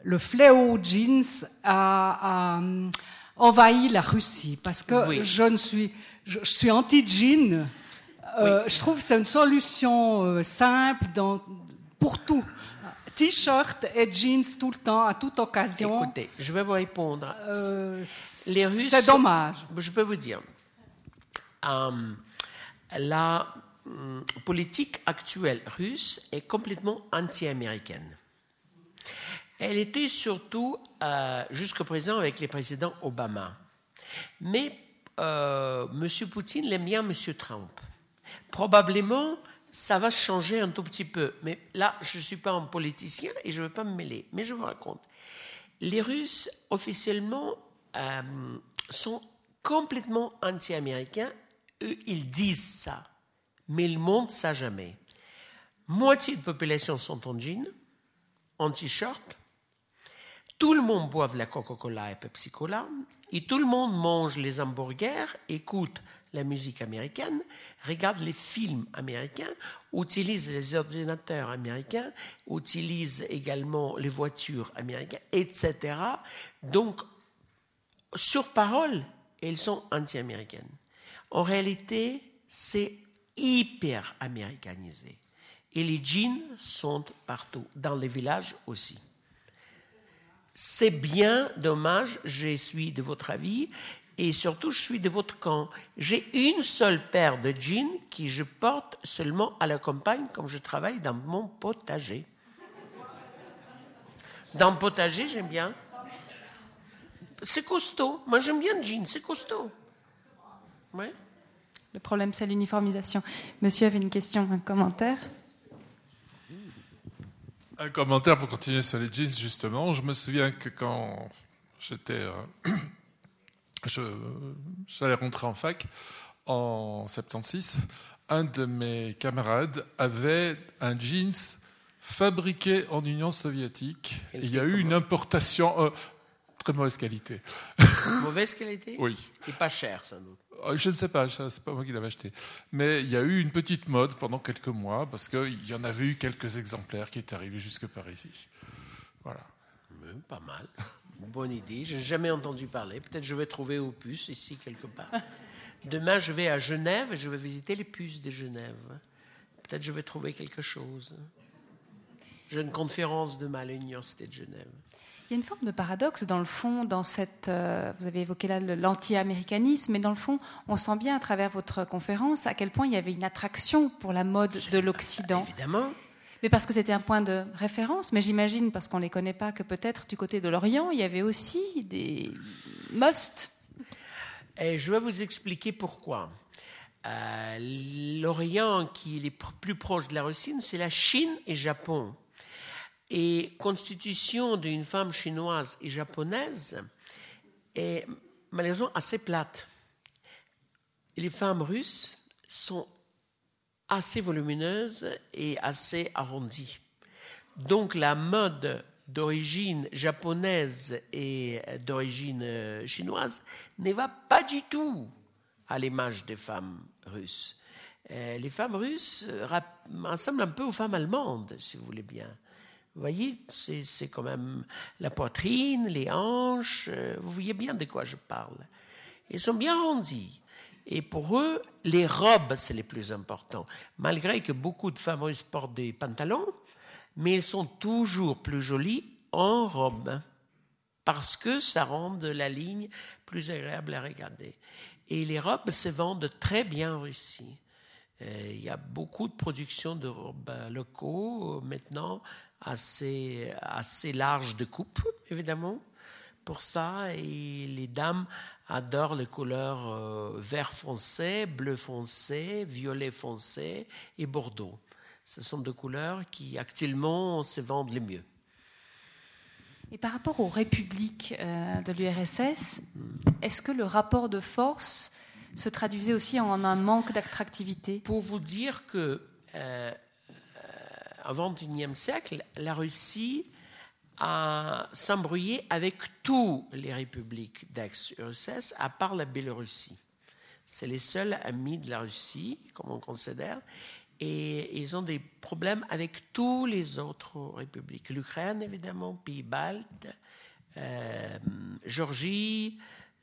le fléau jeans a... a envahi la Russie, parce que oui. je ne suis, je, je suis anti-jean. Euh, oui. Je trouve que c'est une solution euh, simple dans, pour tout. T-shirt et jeans tout le temps, à toute occasion. Écoutez, je vais vous répondre. Euh, Les Russes, c'est dommage. Je peux vous dire. Euh, la euh, politique actuelle russe est complètement anti-américaine. Elle était surtout, euh, jusqu'à présent, avec les présidents Obama. Mais euh, M. Poutine l'aime bien M. Trump. Probablement, ça va changer un tout petit peu. Mais là, je ne suis pas un politicien et je ne veux pas me mêler. Mais je vous raconte. Les Russes, officiellement, euh, sont complètement anti-américains. Eux, ils disent ça, mais ils ne montrent ça jamais. Moitié de population sont en jean, en t-shirt. Tout le monde boit la Coca-Cola et Pepsi-Cola. Et tout le monde mange les hamburgers, écoute la musique américaine, regarde les films américains, utilise les ordinateurs américains, utilise également les voitures américaines, et cetera. Donc, sur parole, elles sont anti-américaines. En réalité, c'est hyper américanisé. Et les jeans sont partout, dans les villages aussi. C'est bien dommage, je suis de votre avis et surtout je suis de votre camp. J'ai une seule paire de jeans que je porte seulement à la campagne quand je travaille dans mon potager. Dans le potager, j'aime bien. C'est costaud. Moi, j'aime bien le jean, c'est costaud. Ouais. Le problème, c'est l'uniformisation. Monsieur avait une question, un commentaire ? Un commentaire pour continuer sur les jeans, justement. Je me souviens que quand j'étais, euh, je, j'allais rentrer en fac en soixante-seize, un de mes camarades avait un jeans fabriqué en Union soviétique. Il y a eu une importation euh, très mauvaise qualité. Mauvaise qualité ? Oui. Et pas cher, sans doute. Je ne sais pas, c'est pas moi qui l'avais acheté. Mais il y a eu une petite mode pendant quelques mois, parce qu'il y en avait eu quelques exemplaires qui étaient arrivés jusque par ici. Voilà. Mais pas mal. Bonne idée. Je n'ai jamais entendu parler. Peut-être je vais trouver aux puces ici, quelque part. Demain, je vais à Genève et je vais visiter les puces de Genève. Peut-être je vais trouver quelque chose. J'ai une conférence demain à l'Université de Genève. Il y a une forme de paradoxe, dans le fond, dans cette... Euh, vous avez évoqué là l'anti-américanisme, mais dans le fond, on sent bien à travers votre conférence à quel point il y avait une attraction pour la mode de l'Occident. Évidemment. Mais parce que c'était un point de référence, mais j'imagine, parce qu'on ne les connaît pas, que peut-être du côté de l'Orient, il y avait aussi des must. Et je vais vous expliquer pourquoi. Euh, L'Orient, qui est le plus proche de la Russie, c'est la Chine et le Japon. Et constitution d'une femme chinoise et japonaise est malheureusement assez plate. Et les femmes russes sont assez volumineuses et assez arrondies. Donc la mode d'origine japonaise et d'origine chinoise ne va pas du tout à l'image des femmes russes. Les femmes russes ressemblent un peu aux femmes allemandes, si vous voulez bien. Vous voyez, c'est, c'est quand même la poitrine, les hanches. Vous voyez bien de quoi je parle. Ils sont bien arrondis. Et pour eux, les robes, c'est le plus important. Malgré que beaucoup de femmes russes portent des pantalons, mais elles sont toujours plus jolies en robe. Parce que ça rend la ligne plus agréable à regarder. Et les robes se vendent très bien en Russie. Il y a beaucoup de production de robes locaux maintenant, assez, assez large de coupe, évidemment, pour ça. Et les dames adorent les couleurs euh, vert foncé, bleu foncé, violet foncé et bordeaux. Ce sont des couleurs qui, actuellement, se vendent le mieux. Et par rapport aux républiques euh, de l'U R S S, est-ce que le rapport de force se traduisait aussi en un manque d'attractivité? Pour vous dire que... Euh, Avant le XXIe siècle, la Russie a s'embrouillé avec toutes les républiques d'ex-U R S S, à part la Biélorussie. C'est les seuls amis de la Russie, comme on considère, et ils ont des problèmes avec toutes les autres républiques. L'Ukraine, évidemment, Pays-Baltes, euh, Géorgie,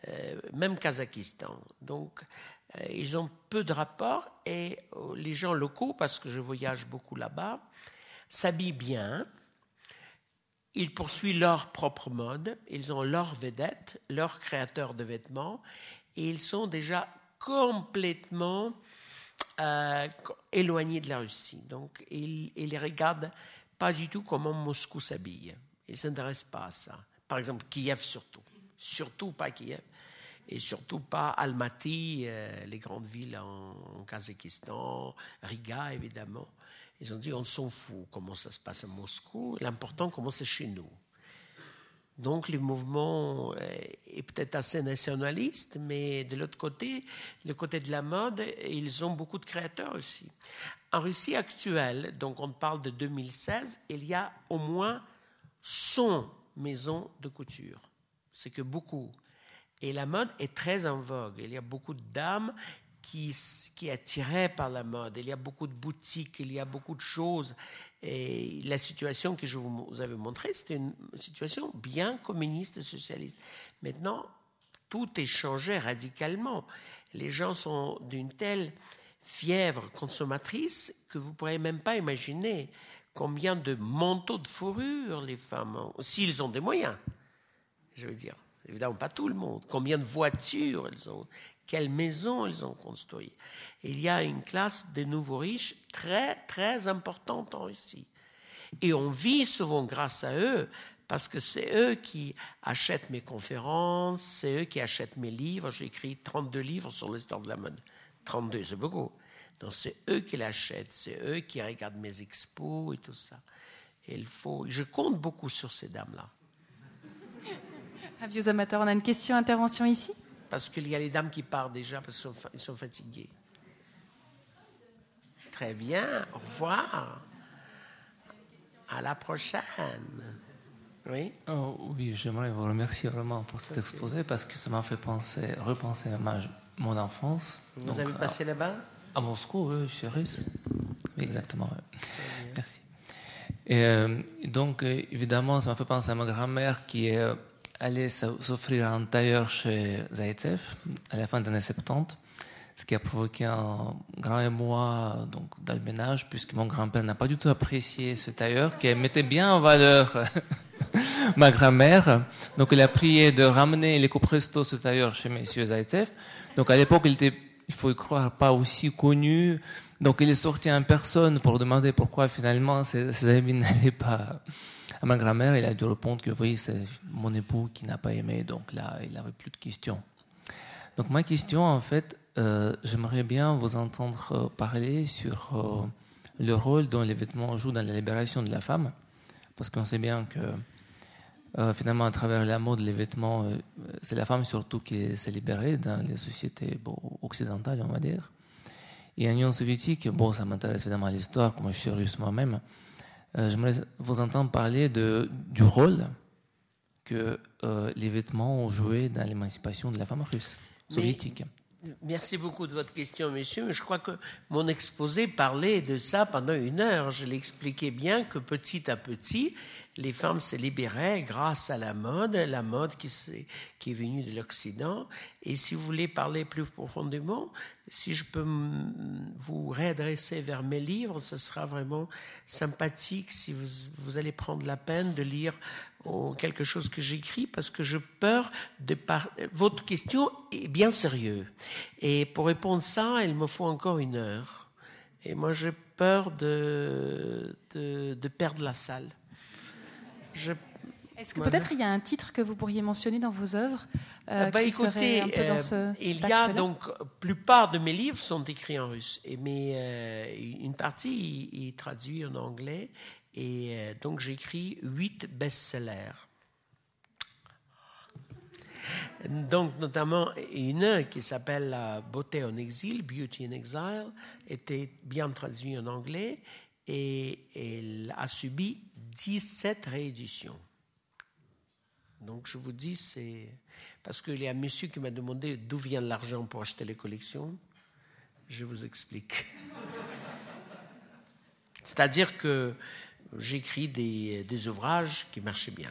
euh, même Kazakhstan. Donc, ils ont peu de rapports et les gens locaux, parce que je voyage beaucoup là-bas, s'habillent bien. Ils poursuivent leur propre mode. Ils ont leurs vedettes, leurs créateurs de vêtements. Et ils sont déjà complètement euh, éloignés de la Russie. Donc, ils ne regardent pas du tout comment Moscou s'habille. Ils ne s'intéressent pas à ça. Par exemple, Kiev surtout. Surtout pas Kiev. Et surtout pas Almaty, euh, les grandes villes en, en Kazakhstan, Riga, évidemment. Ils ont dit, on s'en fout comment ça se passe à Moscou, l'important, comment c'est chez nous. Donc le mouvement est peut-être assez nationaliste, mais de l'autre côté, le côté de la mode, ils ont beaucoup de créateurs aussi. En Russie actuelle, donc on parle de deux mille seize, il y a au moins cent maisons de couture. C'est que beaucoup. Et la mode est très en vogue. Il y a beaucoup de dames qui, qui est attirée par la mode. Il y a beaucoup de boutiques, il y a beaucoup de choses. Et la situation que je vous avais montrée, c'était une situation bien communiste et socialiste. Maintenant, tout est changé radicalement. Les gens sont d'une telle fièvre consommatrice que vous ne pourrez même pas imaginer combien de manteaux de fourrure les femmes ont, s'ils ont des moyens, je veux dire. Évidemment, pas tout le monde. Combien de voitures elles ont, quelles maisons elles ont construites. Il y a une classe de nouveaux riches très, très importante en Russie. Et on vit souvent grâce à eux, parce que c'est eux qui achètent mes conférences, c'est eux qui achètent mes livres. J'ai écrit trente-deux livres sur l'histoire de la mode. trente-deux, c'est beaucoup. Donc c'est eux qui l'achètent, c'est eux qui regardent mes expos et tout ça. Et il faut... Je compte beaucoup sur ces dames-là. Avieux amateurs, on a une question, intervention ici ? Parce qu'il y a les dames qui partent déjà, parce qu'ils sont fatiguées. Très bien, au revoir. À la prochaine. Oui ? Oh, oui, j'aimerais vous remercier vraiment pour cet exposé, parce que ça m'a fait penser, repenser à ma, mon enfance. Vous Donc, avez passé à, là-bas ? À Moscou, oui, je suis russe. Oui, exactement. Oui. Merci. Et, euh, donc, évidemment, ça m'a fait penser à ma grand-mère qui est... Euh, allait s'offrir un tailleur chez Zaïtsev à la fin des années soixante-dix, ce qui a provoqué un grand émoi donc, dans le ménage, puisque mon grand-père n'a pas du tout apprécié ce tailleur qui mettait bien en valeur ma grand-mère. Donc il a prié de ramener les coprestos ce tailleur chez M. Zaïtsev. Donc à l'époque, il était, il faut y croire, pas aussi connu. Donc il est sorti en personne pour demander pourquoi finalement ses, ses amis n'allaient pas... À ma grand-mère, elle a dû répondre que oui, c'est mon époux qui n'a pas aimé, donc là, il n'avait plus de questions. Donc ma question, en fait, euh, j'aimerais bien vous entendre parler sur euh, le rôle dont les vêtements jouent dans la libération de la femme, parce qu'on sait bien que euh, finalement, à travers la mode, les vêtements, euh, c'est la femme surtout qui s'est libérée dans les sociétés bon, occidentales, on va dire. Et en Union soviétique, bon, ça m'intéresse évidemment à l'histoire, comme je suis russe moi-même. Euh, j'aimerais vous entendre parler de, du rôle que euh, les vêtements ont joué dans l'émancipation de la femme russe, soviétique. Mais, merci beaucoup de votre question, monsieur. Mais je crois que mon exposé parlait de ça pendant une heure. Je l'expliquais bien que petit à petit, les femmes se libéraient grâce à la mode, la mode qui, qui est venue de l'Occident. Et si vous voulez parler plus profondément, si je peux vous réadresser vers mes livres, ce sera vraiment sympathique si vous, vous allez prendre la peine de lire oh, quelque chose que j'écris, parce que j'ai peur de par... Votre question est bien sérieuse. Et pour répondre à ça, il me faut encore une heure. Et moi, j'ai peur de, de, de perdre la salle. Je... Est-ce que voilà. Peut-être il y a un titre que vous pourriez mentionner dans vos œuvres euh, bah, qui écoutez, serait un peu dans ce euh, il y a donc la plupart de mes livres sont écrits en russe, et mais euh, une partie est traduite en anglais, et euh, donc j'écris huit best-sellers. Donc notamment une qui s'appelle La beauté en exil, Beauty in Exile, était bien traduite en anglais et elle a subi dix-sept rééditions. Donc je vous dis, c'est parce qu'il y a un monsieur qui m'a demandé d'où vient l'argent pour acheter les collections. Je vous explique. C'est-à-dire que j'écris des, des ouvrages qui marchaient bien.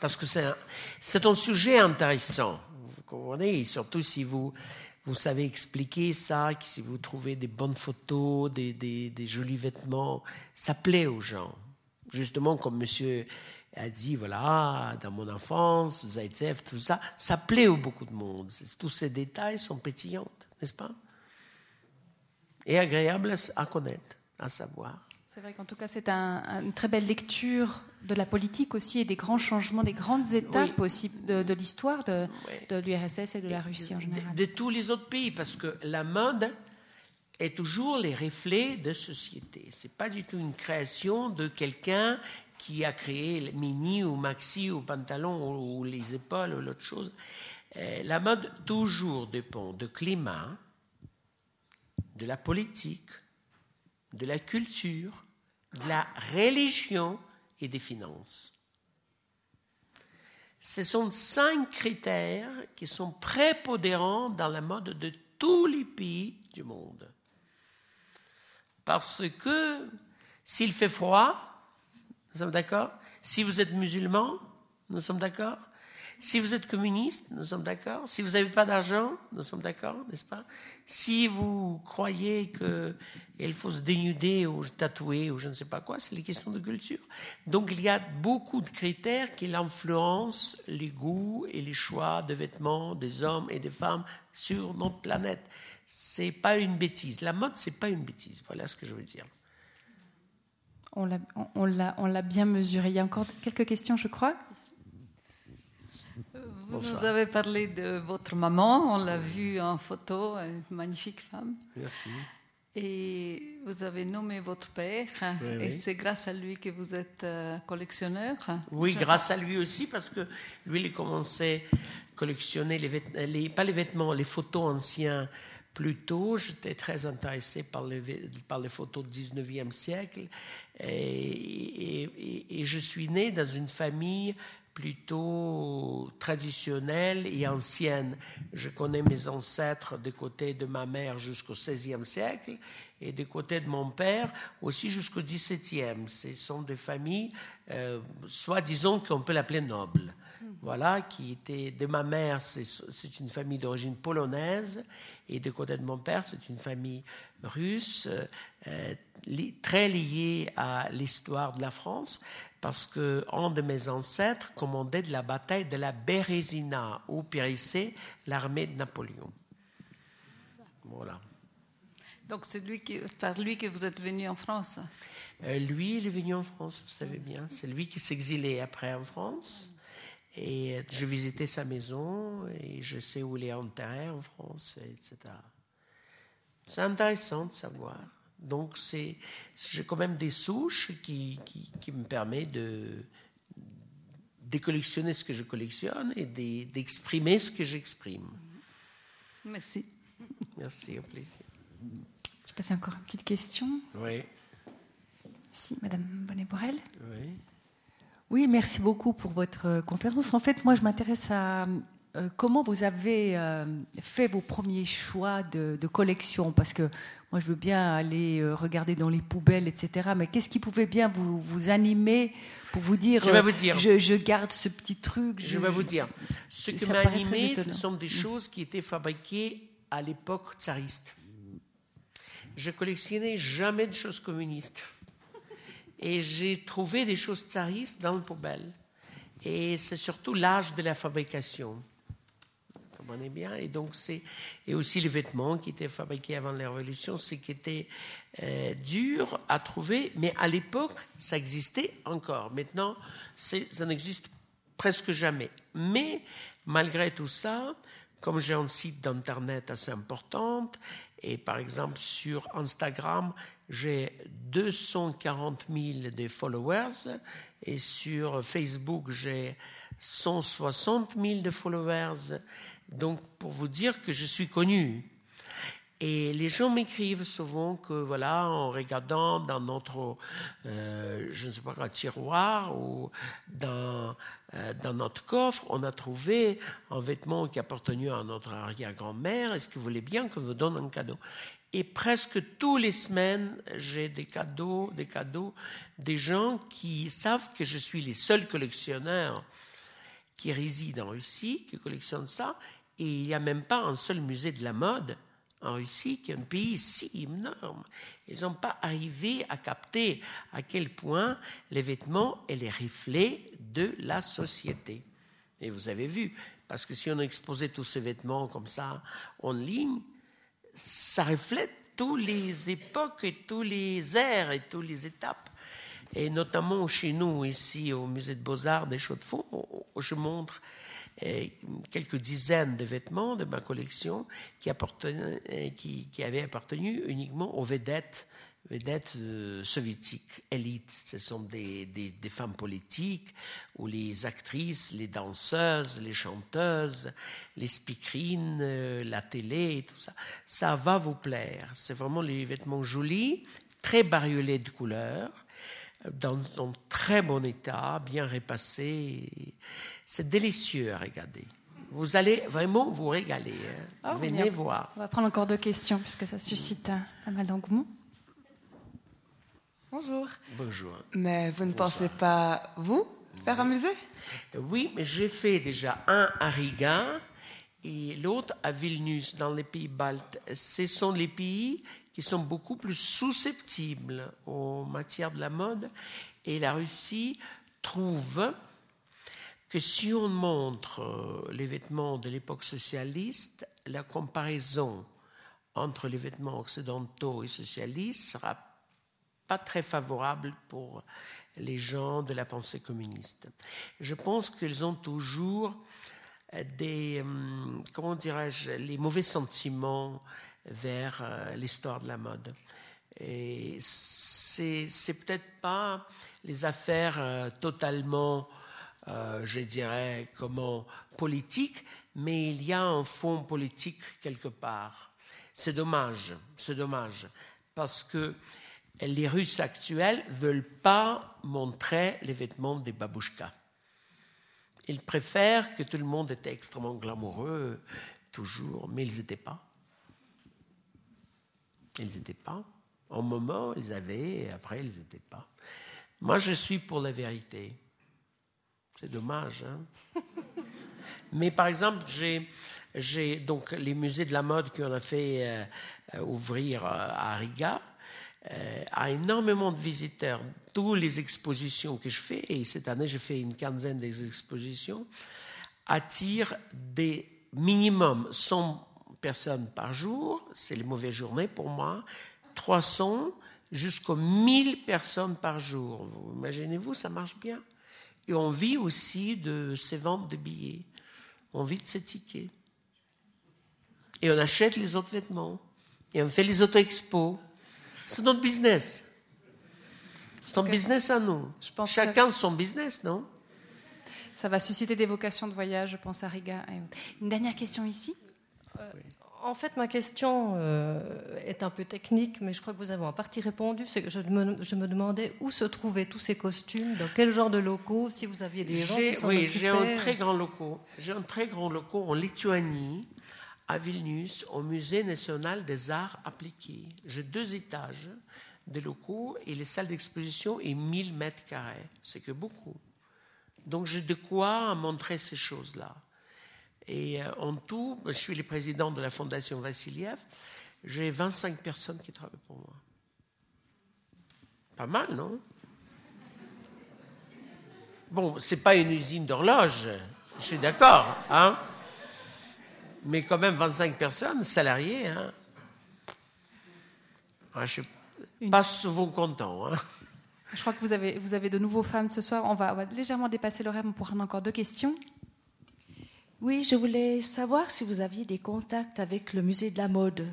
Parce que c'est un, c'est un sujet intéressant, vous comprenez, et surtout si vous... Vous savez expliquer ça, que si vous trouvez des bonnes photos, des, des, des jolis vêtements, ça plaît aux gens. Justement, comme monsieur a dit, voilà, dans mon enfance, Zaïtsev, tout ça, ça plaît à beaucoup de monde. Tous ces détails sont pétillants, n'est-ce pas ? Et agréables à connaître, à savoir. C'est vrai qu'en tout cas, c'est un, une très belle lecture de la politique aussi et des grands changements, des grandes étapes oui. aussi de, de l'histoire de, oui. de l'U R S S et de la Russie en général. De, de tous les autres pays, parce que la mode est toujours les reflets de société. Ce n'est pas du tout une création de quelqu'un qui a créé mini ou maxi ou pantalon ou, ou les épaules ou l'autre chose. Euh, la mode toujours dépend de climat, de la politique, de la culture, de la religion et des finances. Ce sont cinq critères qui sont prépondérants dans la mode de tous les pays du monde. Parce que s'il fait froid, nous sommes d'accord. Si vous êtes musulman, nous sommes d'accord. Si vous êtes communiste, nous sommes d'accord. Si vous n'avez pas d'argent, nous sommes d'accord, n'est-ce pas? Si vous croyez qu'il faut se dénuder ou tatouer ou je ne sais pas quoi, c'est les questions de culture. Donc il y a beaucoup de critères qui influencent les goûts et les choix de vêtements des hommes et des femmes sur notre planète. Ce n'est pas une bêtise. La mode, ce n'est pas une bêtise. Voilà ce que je veux dire. On l'a, on l'a, on l'a bien mesuré. Il y a encore quelques questions, je crois. Vous Bonsoir. Nous avez parlé de votre maman, on l'a vue en photo, une magnifique femme. Merci. Et vous avez nommé votre père, oui, et oui. C'est grâce à lui que vous êtes collectionneur. Oui, grâce à lui aussi, parce que lui, il commençait à collectionner, les vêtements, les, pas les vêtements, les photos anciens. Plutôt, j'étais très intéressé par les, par les photos du dix-neuvième siècle, et, et, et, et je suis né dans une famille plutôt traditionnelle et ancienne. Je connais mes ancêtres du côté de ma mère jusqu'au seizième siècle et du côté de mon père aussi jusqu'au dix-septième. Ce sont des familles, euh, soi-disant qu'on peut l'appeler noble. Voilà, qui était de ma mère, c'est, c'est une famille d'origine polonaise, et de côté de mon père, c'est une famille russe, euh, li, très liée à l'histoire de la France, parce que un de mes ancêtres commandait de la bataille de la Bérésina, où périssait l'armée de Napoléon. Voilà. Donc c'est lui qui, par lui que vous êtes venu en France. Euh, lui, il est venu en France, vous savez bien. C'est lui qui s'exilait après en France. Et je visitais sa maison et je sais où il est enterré en France, et cetera. C'est intéressant de savoir. Donc, c'est, j'ai quand même des souches qui, qui, qui me permettent de, de collectionner ce que je collectionne et de, d'exprimer ce que j'exprime. Merci. Merci, au plaisir. Je passe encore une petite question. Oui. Merci, Madame Bonnet-Borel. Oui. Oui, merci beaucoup pour votre conférence. En fait, moi, je m'intéresse à euh, comment vous avez euh, fait vos premiers choix de, de collection, parce que moi, je veux bien aller euh, regarder dans les poubelles, et cetera. Mais qu'est-ce qui pouvait bien vous, vous animer pour vous dire, je, vais vous dire. Euh, je, je garde ce petit truc. Je, je vais vous dire. Ce qui m'a animé, ce sont des choses qui étaient fabriquées à l'époque tsariste. Je collectionnais jamais de choses communistes. Et j'ai trouvé des choses tsaristes dans le poubelle. Et c'est surtout l'âge de la fabrication. Comme on est bien. Et, donc c'est, et aussi les vêtements qui étaient fabriqués avant la Révolution, ce qui était euh, dur à trouver. Mais à l'époque, ça existait encore. Maintenant, c'est, ça n'existe presque jamais. Mais malgré tout ça, comme j'ai un site d'Internet assez important, et par exemple sur Instagram, j'ai deux cent quarante mille de followers et sur Facebook, j'ai cent soixante mille de followers. Donc, pour vous dire que je suis connu. Et les gens m'écrivent souvent que, voilà, en regardant dans notre, euh, je ne sais pas quoi, tiroir ou dans, euh, dans notre coffre, on a trouvé un vêtement qui appartenait à notre arrière-grand-mère. Est-ce que vous voulez bien qu'on vous donne un cadeau ? Et presque toutes les semaines, j'ai des cadeaux, des cadeaux, des gens qui savent que je suis les seuls collectionneurs qui résident en Russie, qui collectionnent ça. Et il n'y a même pas un seul musée de la mode en Russie, qui est un pays si énorme. Ils n'ont pas arrivé à capter à quel point les vêtements et les reflets de la société. Et vous avez vu, parce que si on exposait tous ces vêtements comme ça en ligne, ça reflète toutes les époques et tous les ères et toutes les étapes. Et notamment chez nous, ici, au Musée des Beaux-Arts de la Chaux-de-Fonds, je montre quelques dizaines de vêtements de ma collection qui, qui, qui avaient appartenu uniquement aux vedettes vedettes euh, soviétiques, élites. Ce sont des, des, des femmes politiques ou les actrices, les danseuses, les chanteuses, les speakerines, euh, la télé et tout ça. Ça va vous plaire. C'est vraiment les vêtements jolis, très bariolés de couleurs, dans un très bon état, bien repassés. C'est délicieux à regarder. Vous allez vraiment vous régaler. Hein. Oh, venez a, voir. On va prendre encore deux questions puisque ça suscite pas mal d'engouement. Bonjour. Bonjour. Mais vous ne Bonsoir. pensez pas, vous, faire oui. un musée ? Oui, mais j'ai fait déjà un à Riga et l'autre à Vilnius, dans les pays baltes. Ce sont les pays qui sont beaucoup plus susceptibles aux matières de la mode. Et la Russie trouve que si on montre les vêtements de l'époque socialiste, la comparaison entre les vêtements occidentaux et socialistes sera pas très favorable pour les gens de la pensée communiste. Je pense qu'ils ont toujours des, comment dirais-je, les mauvais sentiments vers l'histoire de la mode. Et c'est, c'est peut-être pas les affaires totalement, euh, je dirais, comment, politiques, mais il y a un fond politique quelque part. C'est dommage, c'est dommage, parce que les Russes actuels ne veulent pas montrer les vêtements des babouchkas. Ils préfèrent que tout le monde était extrêmement glamoureux, toujours, mais ils n'étaient pas. Ils n'étaient pas. En moment, ils avaient, et après, ils n'étaient pas. Moi, je suis pour la vérité. C'est dommage, hein ? Mais par exemple, j'ai... j'ai donc les musées de la mode qu'on a fait euh, ouvrir à Riga, a énormément de visiteurs. Toutes les expositions que je fais, et cette année j'ai fait une quinzaine d'expositions, attirent des minimum cent personnes par jour, c'est les mauvaises journées pour moi, trois cents jusqu'aux mille personnes par jour. Vous imaginez-vous, ça marche bien. Et on vit aussi de ces ventes de billets, on vit de ces tickets. Et on achète les autres vêtements, et on fait les autres expos. C'est notre business. C'est ton business à nous. Je pense Chacun que... son business, non ? Ça va susciter des vocations de voyage, je pense à Riga. Une dernière question ici ? euh, oui. En fait, ma question euh, est un peu technique, mais je crois que vous avez en partie répondu. C'est que je, me, je me demandais où se trouvaient tous ces costumes, dans quel genre de locaux, si vous aviez des gens j'ai, qui s'en Oui, j'ai un très grand locaux. J'ai un très grand locaux en Lituanie, à Vilnius, au Musée national des arts appliqués. J'ai deux étages de locaux et les salles d'exposition et mille mètres carrés. C'est que beaucoup. Donc, j'ai de quoi montrer ces choses-là. Et euh, en tout, je suis le président de la Fondation Vassiliev. J'ai vingt-cinq personnes qui travaillent pour moi. Pas mal, non ? Bon, c'est pas une usine d'horloge. Je suis d'accord, hein ? Mais quand même, vingt-cinq personnes, salariés, hein. Je ne suis pas souvent content. Hein. Je crois que vous avez, vous avez de nouveaux fans ce soir. On va, on va légèrement dépasser l'horaire, on pourra en encore deux questions. Oui, je voulais savoir si vous aviez des contacts avec le musée de la mode,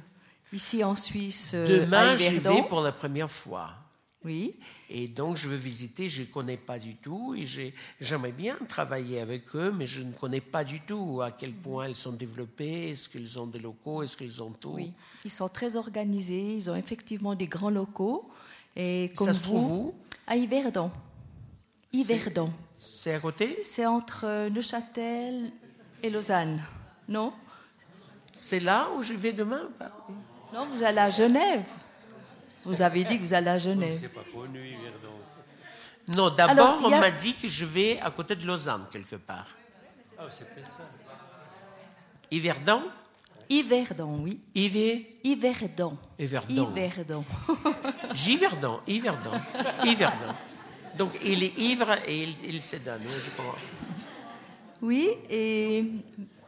ici en Suisse. Demain, j'y vais pour la première fois. Oui. Et donc, je veux visiter, je ne connais pas du tout. Et j'ai, j'aimerais bien travailler avec eux, mais je ne connais pas du tout à quel point ils sont développés, est-ce qu'ils ont des locaux, est-ce qu'ils ont tout. Oui, ils sont très organisés, ils ont effectivement des grands locaux. Et comme ça se vous, trouve où ? À Yverdon. Yverdon. C'est, c'est à côté ? C'est entre Neuchâtel et Lausanne, non ? C'est là où je vais demain ? Non, vous allez à Genève. Vous avez dit que vous allez à Genève. C'est pas connu, Yverdon. Non, d'abord, Alors, on a... m'a dit que je vais à côté de Lausanne, quelque part. Ah, oh, c'est peut-être ça. Yverdon ? Yverdon, oui. Yver... Yverdon. Yverdon. Yverdon. Yverdon, Yverdon, Yverdon. Donc, il est ivre et il, il se donne, je crois. Oui, et...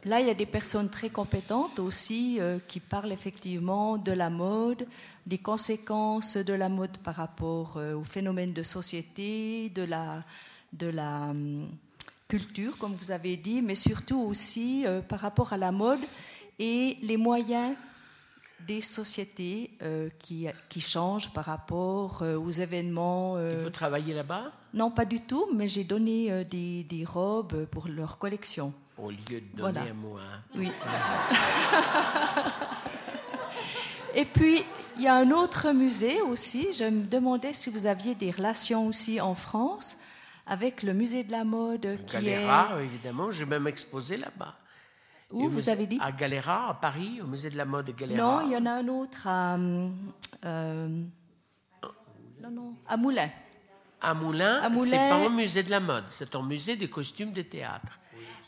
Là, il y a des personnes très compétentes aussi euh, qui parlent effectivement de la mode, des conséquences de la mode par rapport euh, aux phénomènes de société, de la, de la euh, culture, comme vous avez dit, mais surtout aussi euh, par rapport à la mode et les moyens des sociétés euh, qui, qui changent par rapport euh, aux événements. Euh... Et vous travaillez là-bas? Non, pas du tout, mais j'ai donné euh, des, des robes pour leur collection. Au lieu de donner voilà. à moi. Oui. Et puis, il y a un autre musée aussi. Je me demandais si vous aviez des relations aussi en France avec le musée de la mode. Le qui Galera, est... évidemment. J'ai même exposé là-bas. Où vous avez dit? À Galera, à Paris, au musée de la mode de Galera. Non, il y en a un autre à... Euh, non, non, à Moulins. À Moulins, Moulin, c'est pas un musée de la mode, c'est un musée des costumes de théâtre.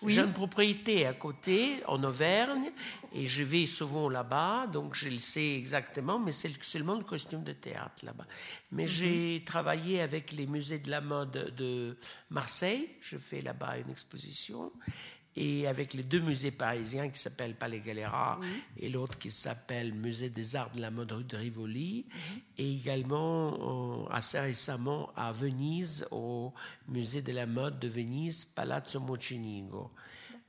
Oui. J'ai une propriété à côté, en Auvergne, et je vais souvent là-bas, donc je le sais exactement, mais c'est seulement le costume de théâtre là-bas. Mais mm-hmm. j'ai travaillé avec les musées de la mode de Marseille, je fais là-bas une exposition, et avec les deux musées parisiens qui s'appellent Palais Galera oui. et l'autre qui s'appelle Musée des Arts de la Mode rue de Rivoli, et également assez récemment à Venise, au Musée de la Mode de Venise, Palazzo Mocenigo.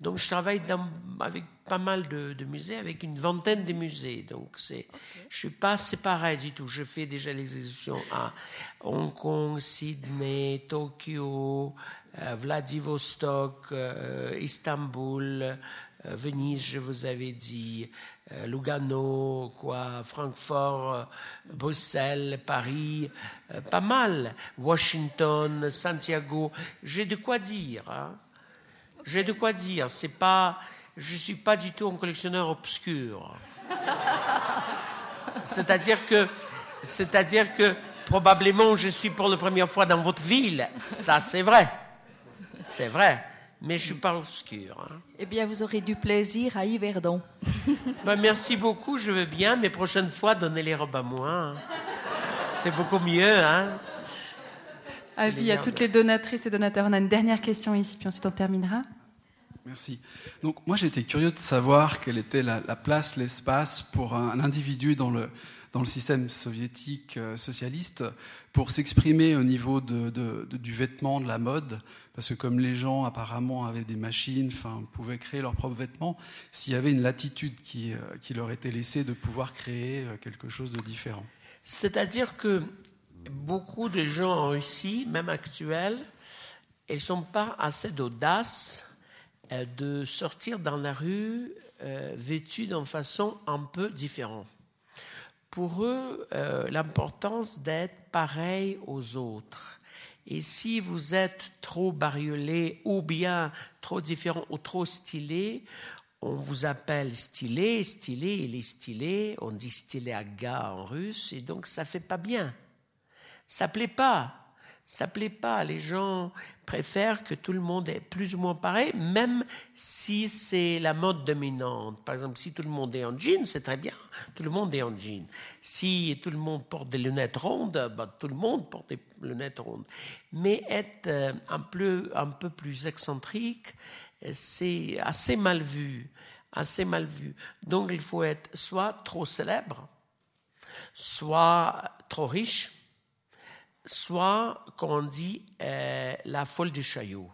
Donc je travaille dans, avec pas mal de, de musées, avec une vingtaine de musées. Donc c'est, okay. je suis pas séparé du tout. Je fais déjà les expositions à Hong Kong, Sydney, Tokyo, euh, Vladivostok, euh, Istanbul, euh, Venise, je vous avais dit, euh, Lugano, quoi, Francfort, euh, Bruxelles, Paris, euh, pas mal. Washington, Santiago, j'ai de quoi dire, hein. J'ai de quoi dire, c'est pas, je ne suis pas du tout un collectionneur obscur. C'est-à-dire que, c'est-à-dire que probablement je suis pour la première fois dans votre ville, ça c'est vrai, c'est vrai, mais je ne suis pas obscur. Hein. Eh bien, vous aurez du plaisir à Yverdon. Ben, merci beaucoup, je veux bien, mais prochaine fois, donnez les robes à moi. Hein. C'est beaucoup mieux, hein. Avis à toutes les donatrices et donateurs. On a une dernière question ici, puis ensuite on terminera. Merci. Donc, moi, j'étais curieux de savoir quelle était la, la place, l'espace pour un, un individu dans le, dans le système soviétique euh, socialiste pour s'exprimer au niveau de, de, de, du vêtement, de la mode. Parce que comme les gens, apparemment, avaient des machines, enfin, pouvaient créer leurs propres vêtements, s'il y avait une latitude qui, euh, qui leur était laissée de pouvoir créer euh, quelque chose de différent. C'est-à-dire que beaucoup de gens en Russie, même actuels, ils n'ont pas assez d'audace de sortir dans la rue euh, vêtus d'une façon un peu différente. Pour eux, euh, l'importance d'être pareil aux autres. Et si vous êtes trop bariolé ou bien trop différent ou trop stylé, on vous appelle stylé, stylé, il est stylé, on dit stylé à gars en russe, et donc ça ne fait pas bien. Ça plaît pas, ça plaît pas. Les gens préfèrent que tout le monde est plus ou moins pareil, même si c'est la mode dominante. Par exemple, si tout le monde est en jean, c'est très bien, tout le monde est en jean. Si tout le monde porte des lunettes rondes, bah, tout le monde porte des lunettes rondes. Mais être euh, un peu, un peu plus excentrique, c'est assez mal vu, assez mal vu. Donc il faut être soit trop célèbre, soit trop riche, soit, comme on dit, euh, la folle du chaillot.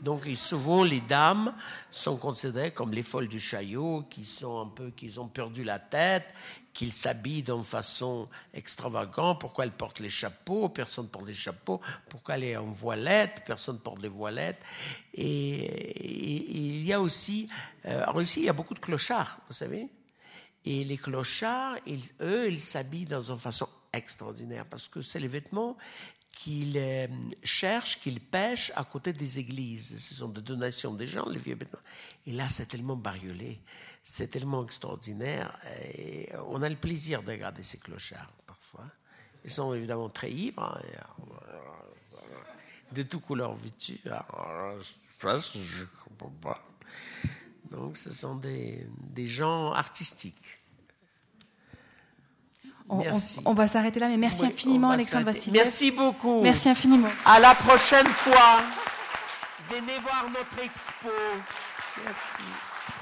Donc, souvent, les dames sont considérées comme les folles du chaillot, qui sont un peu, qui ont perdu la tête, qu'ils s'habillent d'une façon extravagante. Pourquoi elles portent les chapeaux? Personne ne porte les chapeaux. Pourquoi elles sont en voilette? Personne ne porte les voilettes. Et, et, et il y a aussi, euh, en Russie, il y a beaucoup de clochards, vous savez. Et les clochards, ils, eux, ils s'habillent dans une façon extraordinaire, parce que c'est les vêtements qu'ils euh, cherchent, qu'ils pêchent à côté des églises. Ce sont des donations des gens, les vieux vêtements. Et là, c'est tellement bariolé, c'est tellement extraordinaire. Et on a le plaisir de regarder ces clochards, parfois. Ils sont évidemment très libres, hein, de toutes couleurs vêtues. Je comprends pas. Donc, ce sont des, des gens artistiques. On, on, on va s'arrêter là, mais merci oui, infiniment, Alexandre Vassiliev. Merci beaucoup. Merci infiniment. À la prochaine fois. Venez voir notre expo. Merci.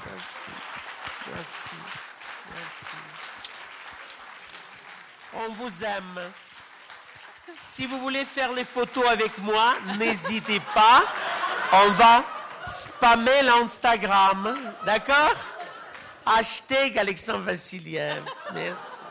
Merci. Merci. Merci. On vous aime. Si vous voulez faire les photos avec moi, n'hésitez pas. On va spammer l'Instagram. D'accord ? Hashtag Alexandre Vassiliev. Merci.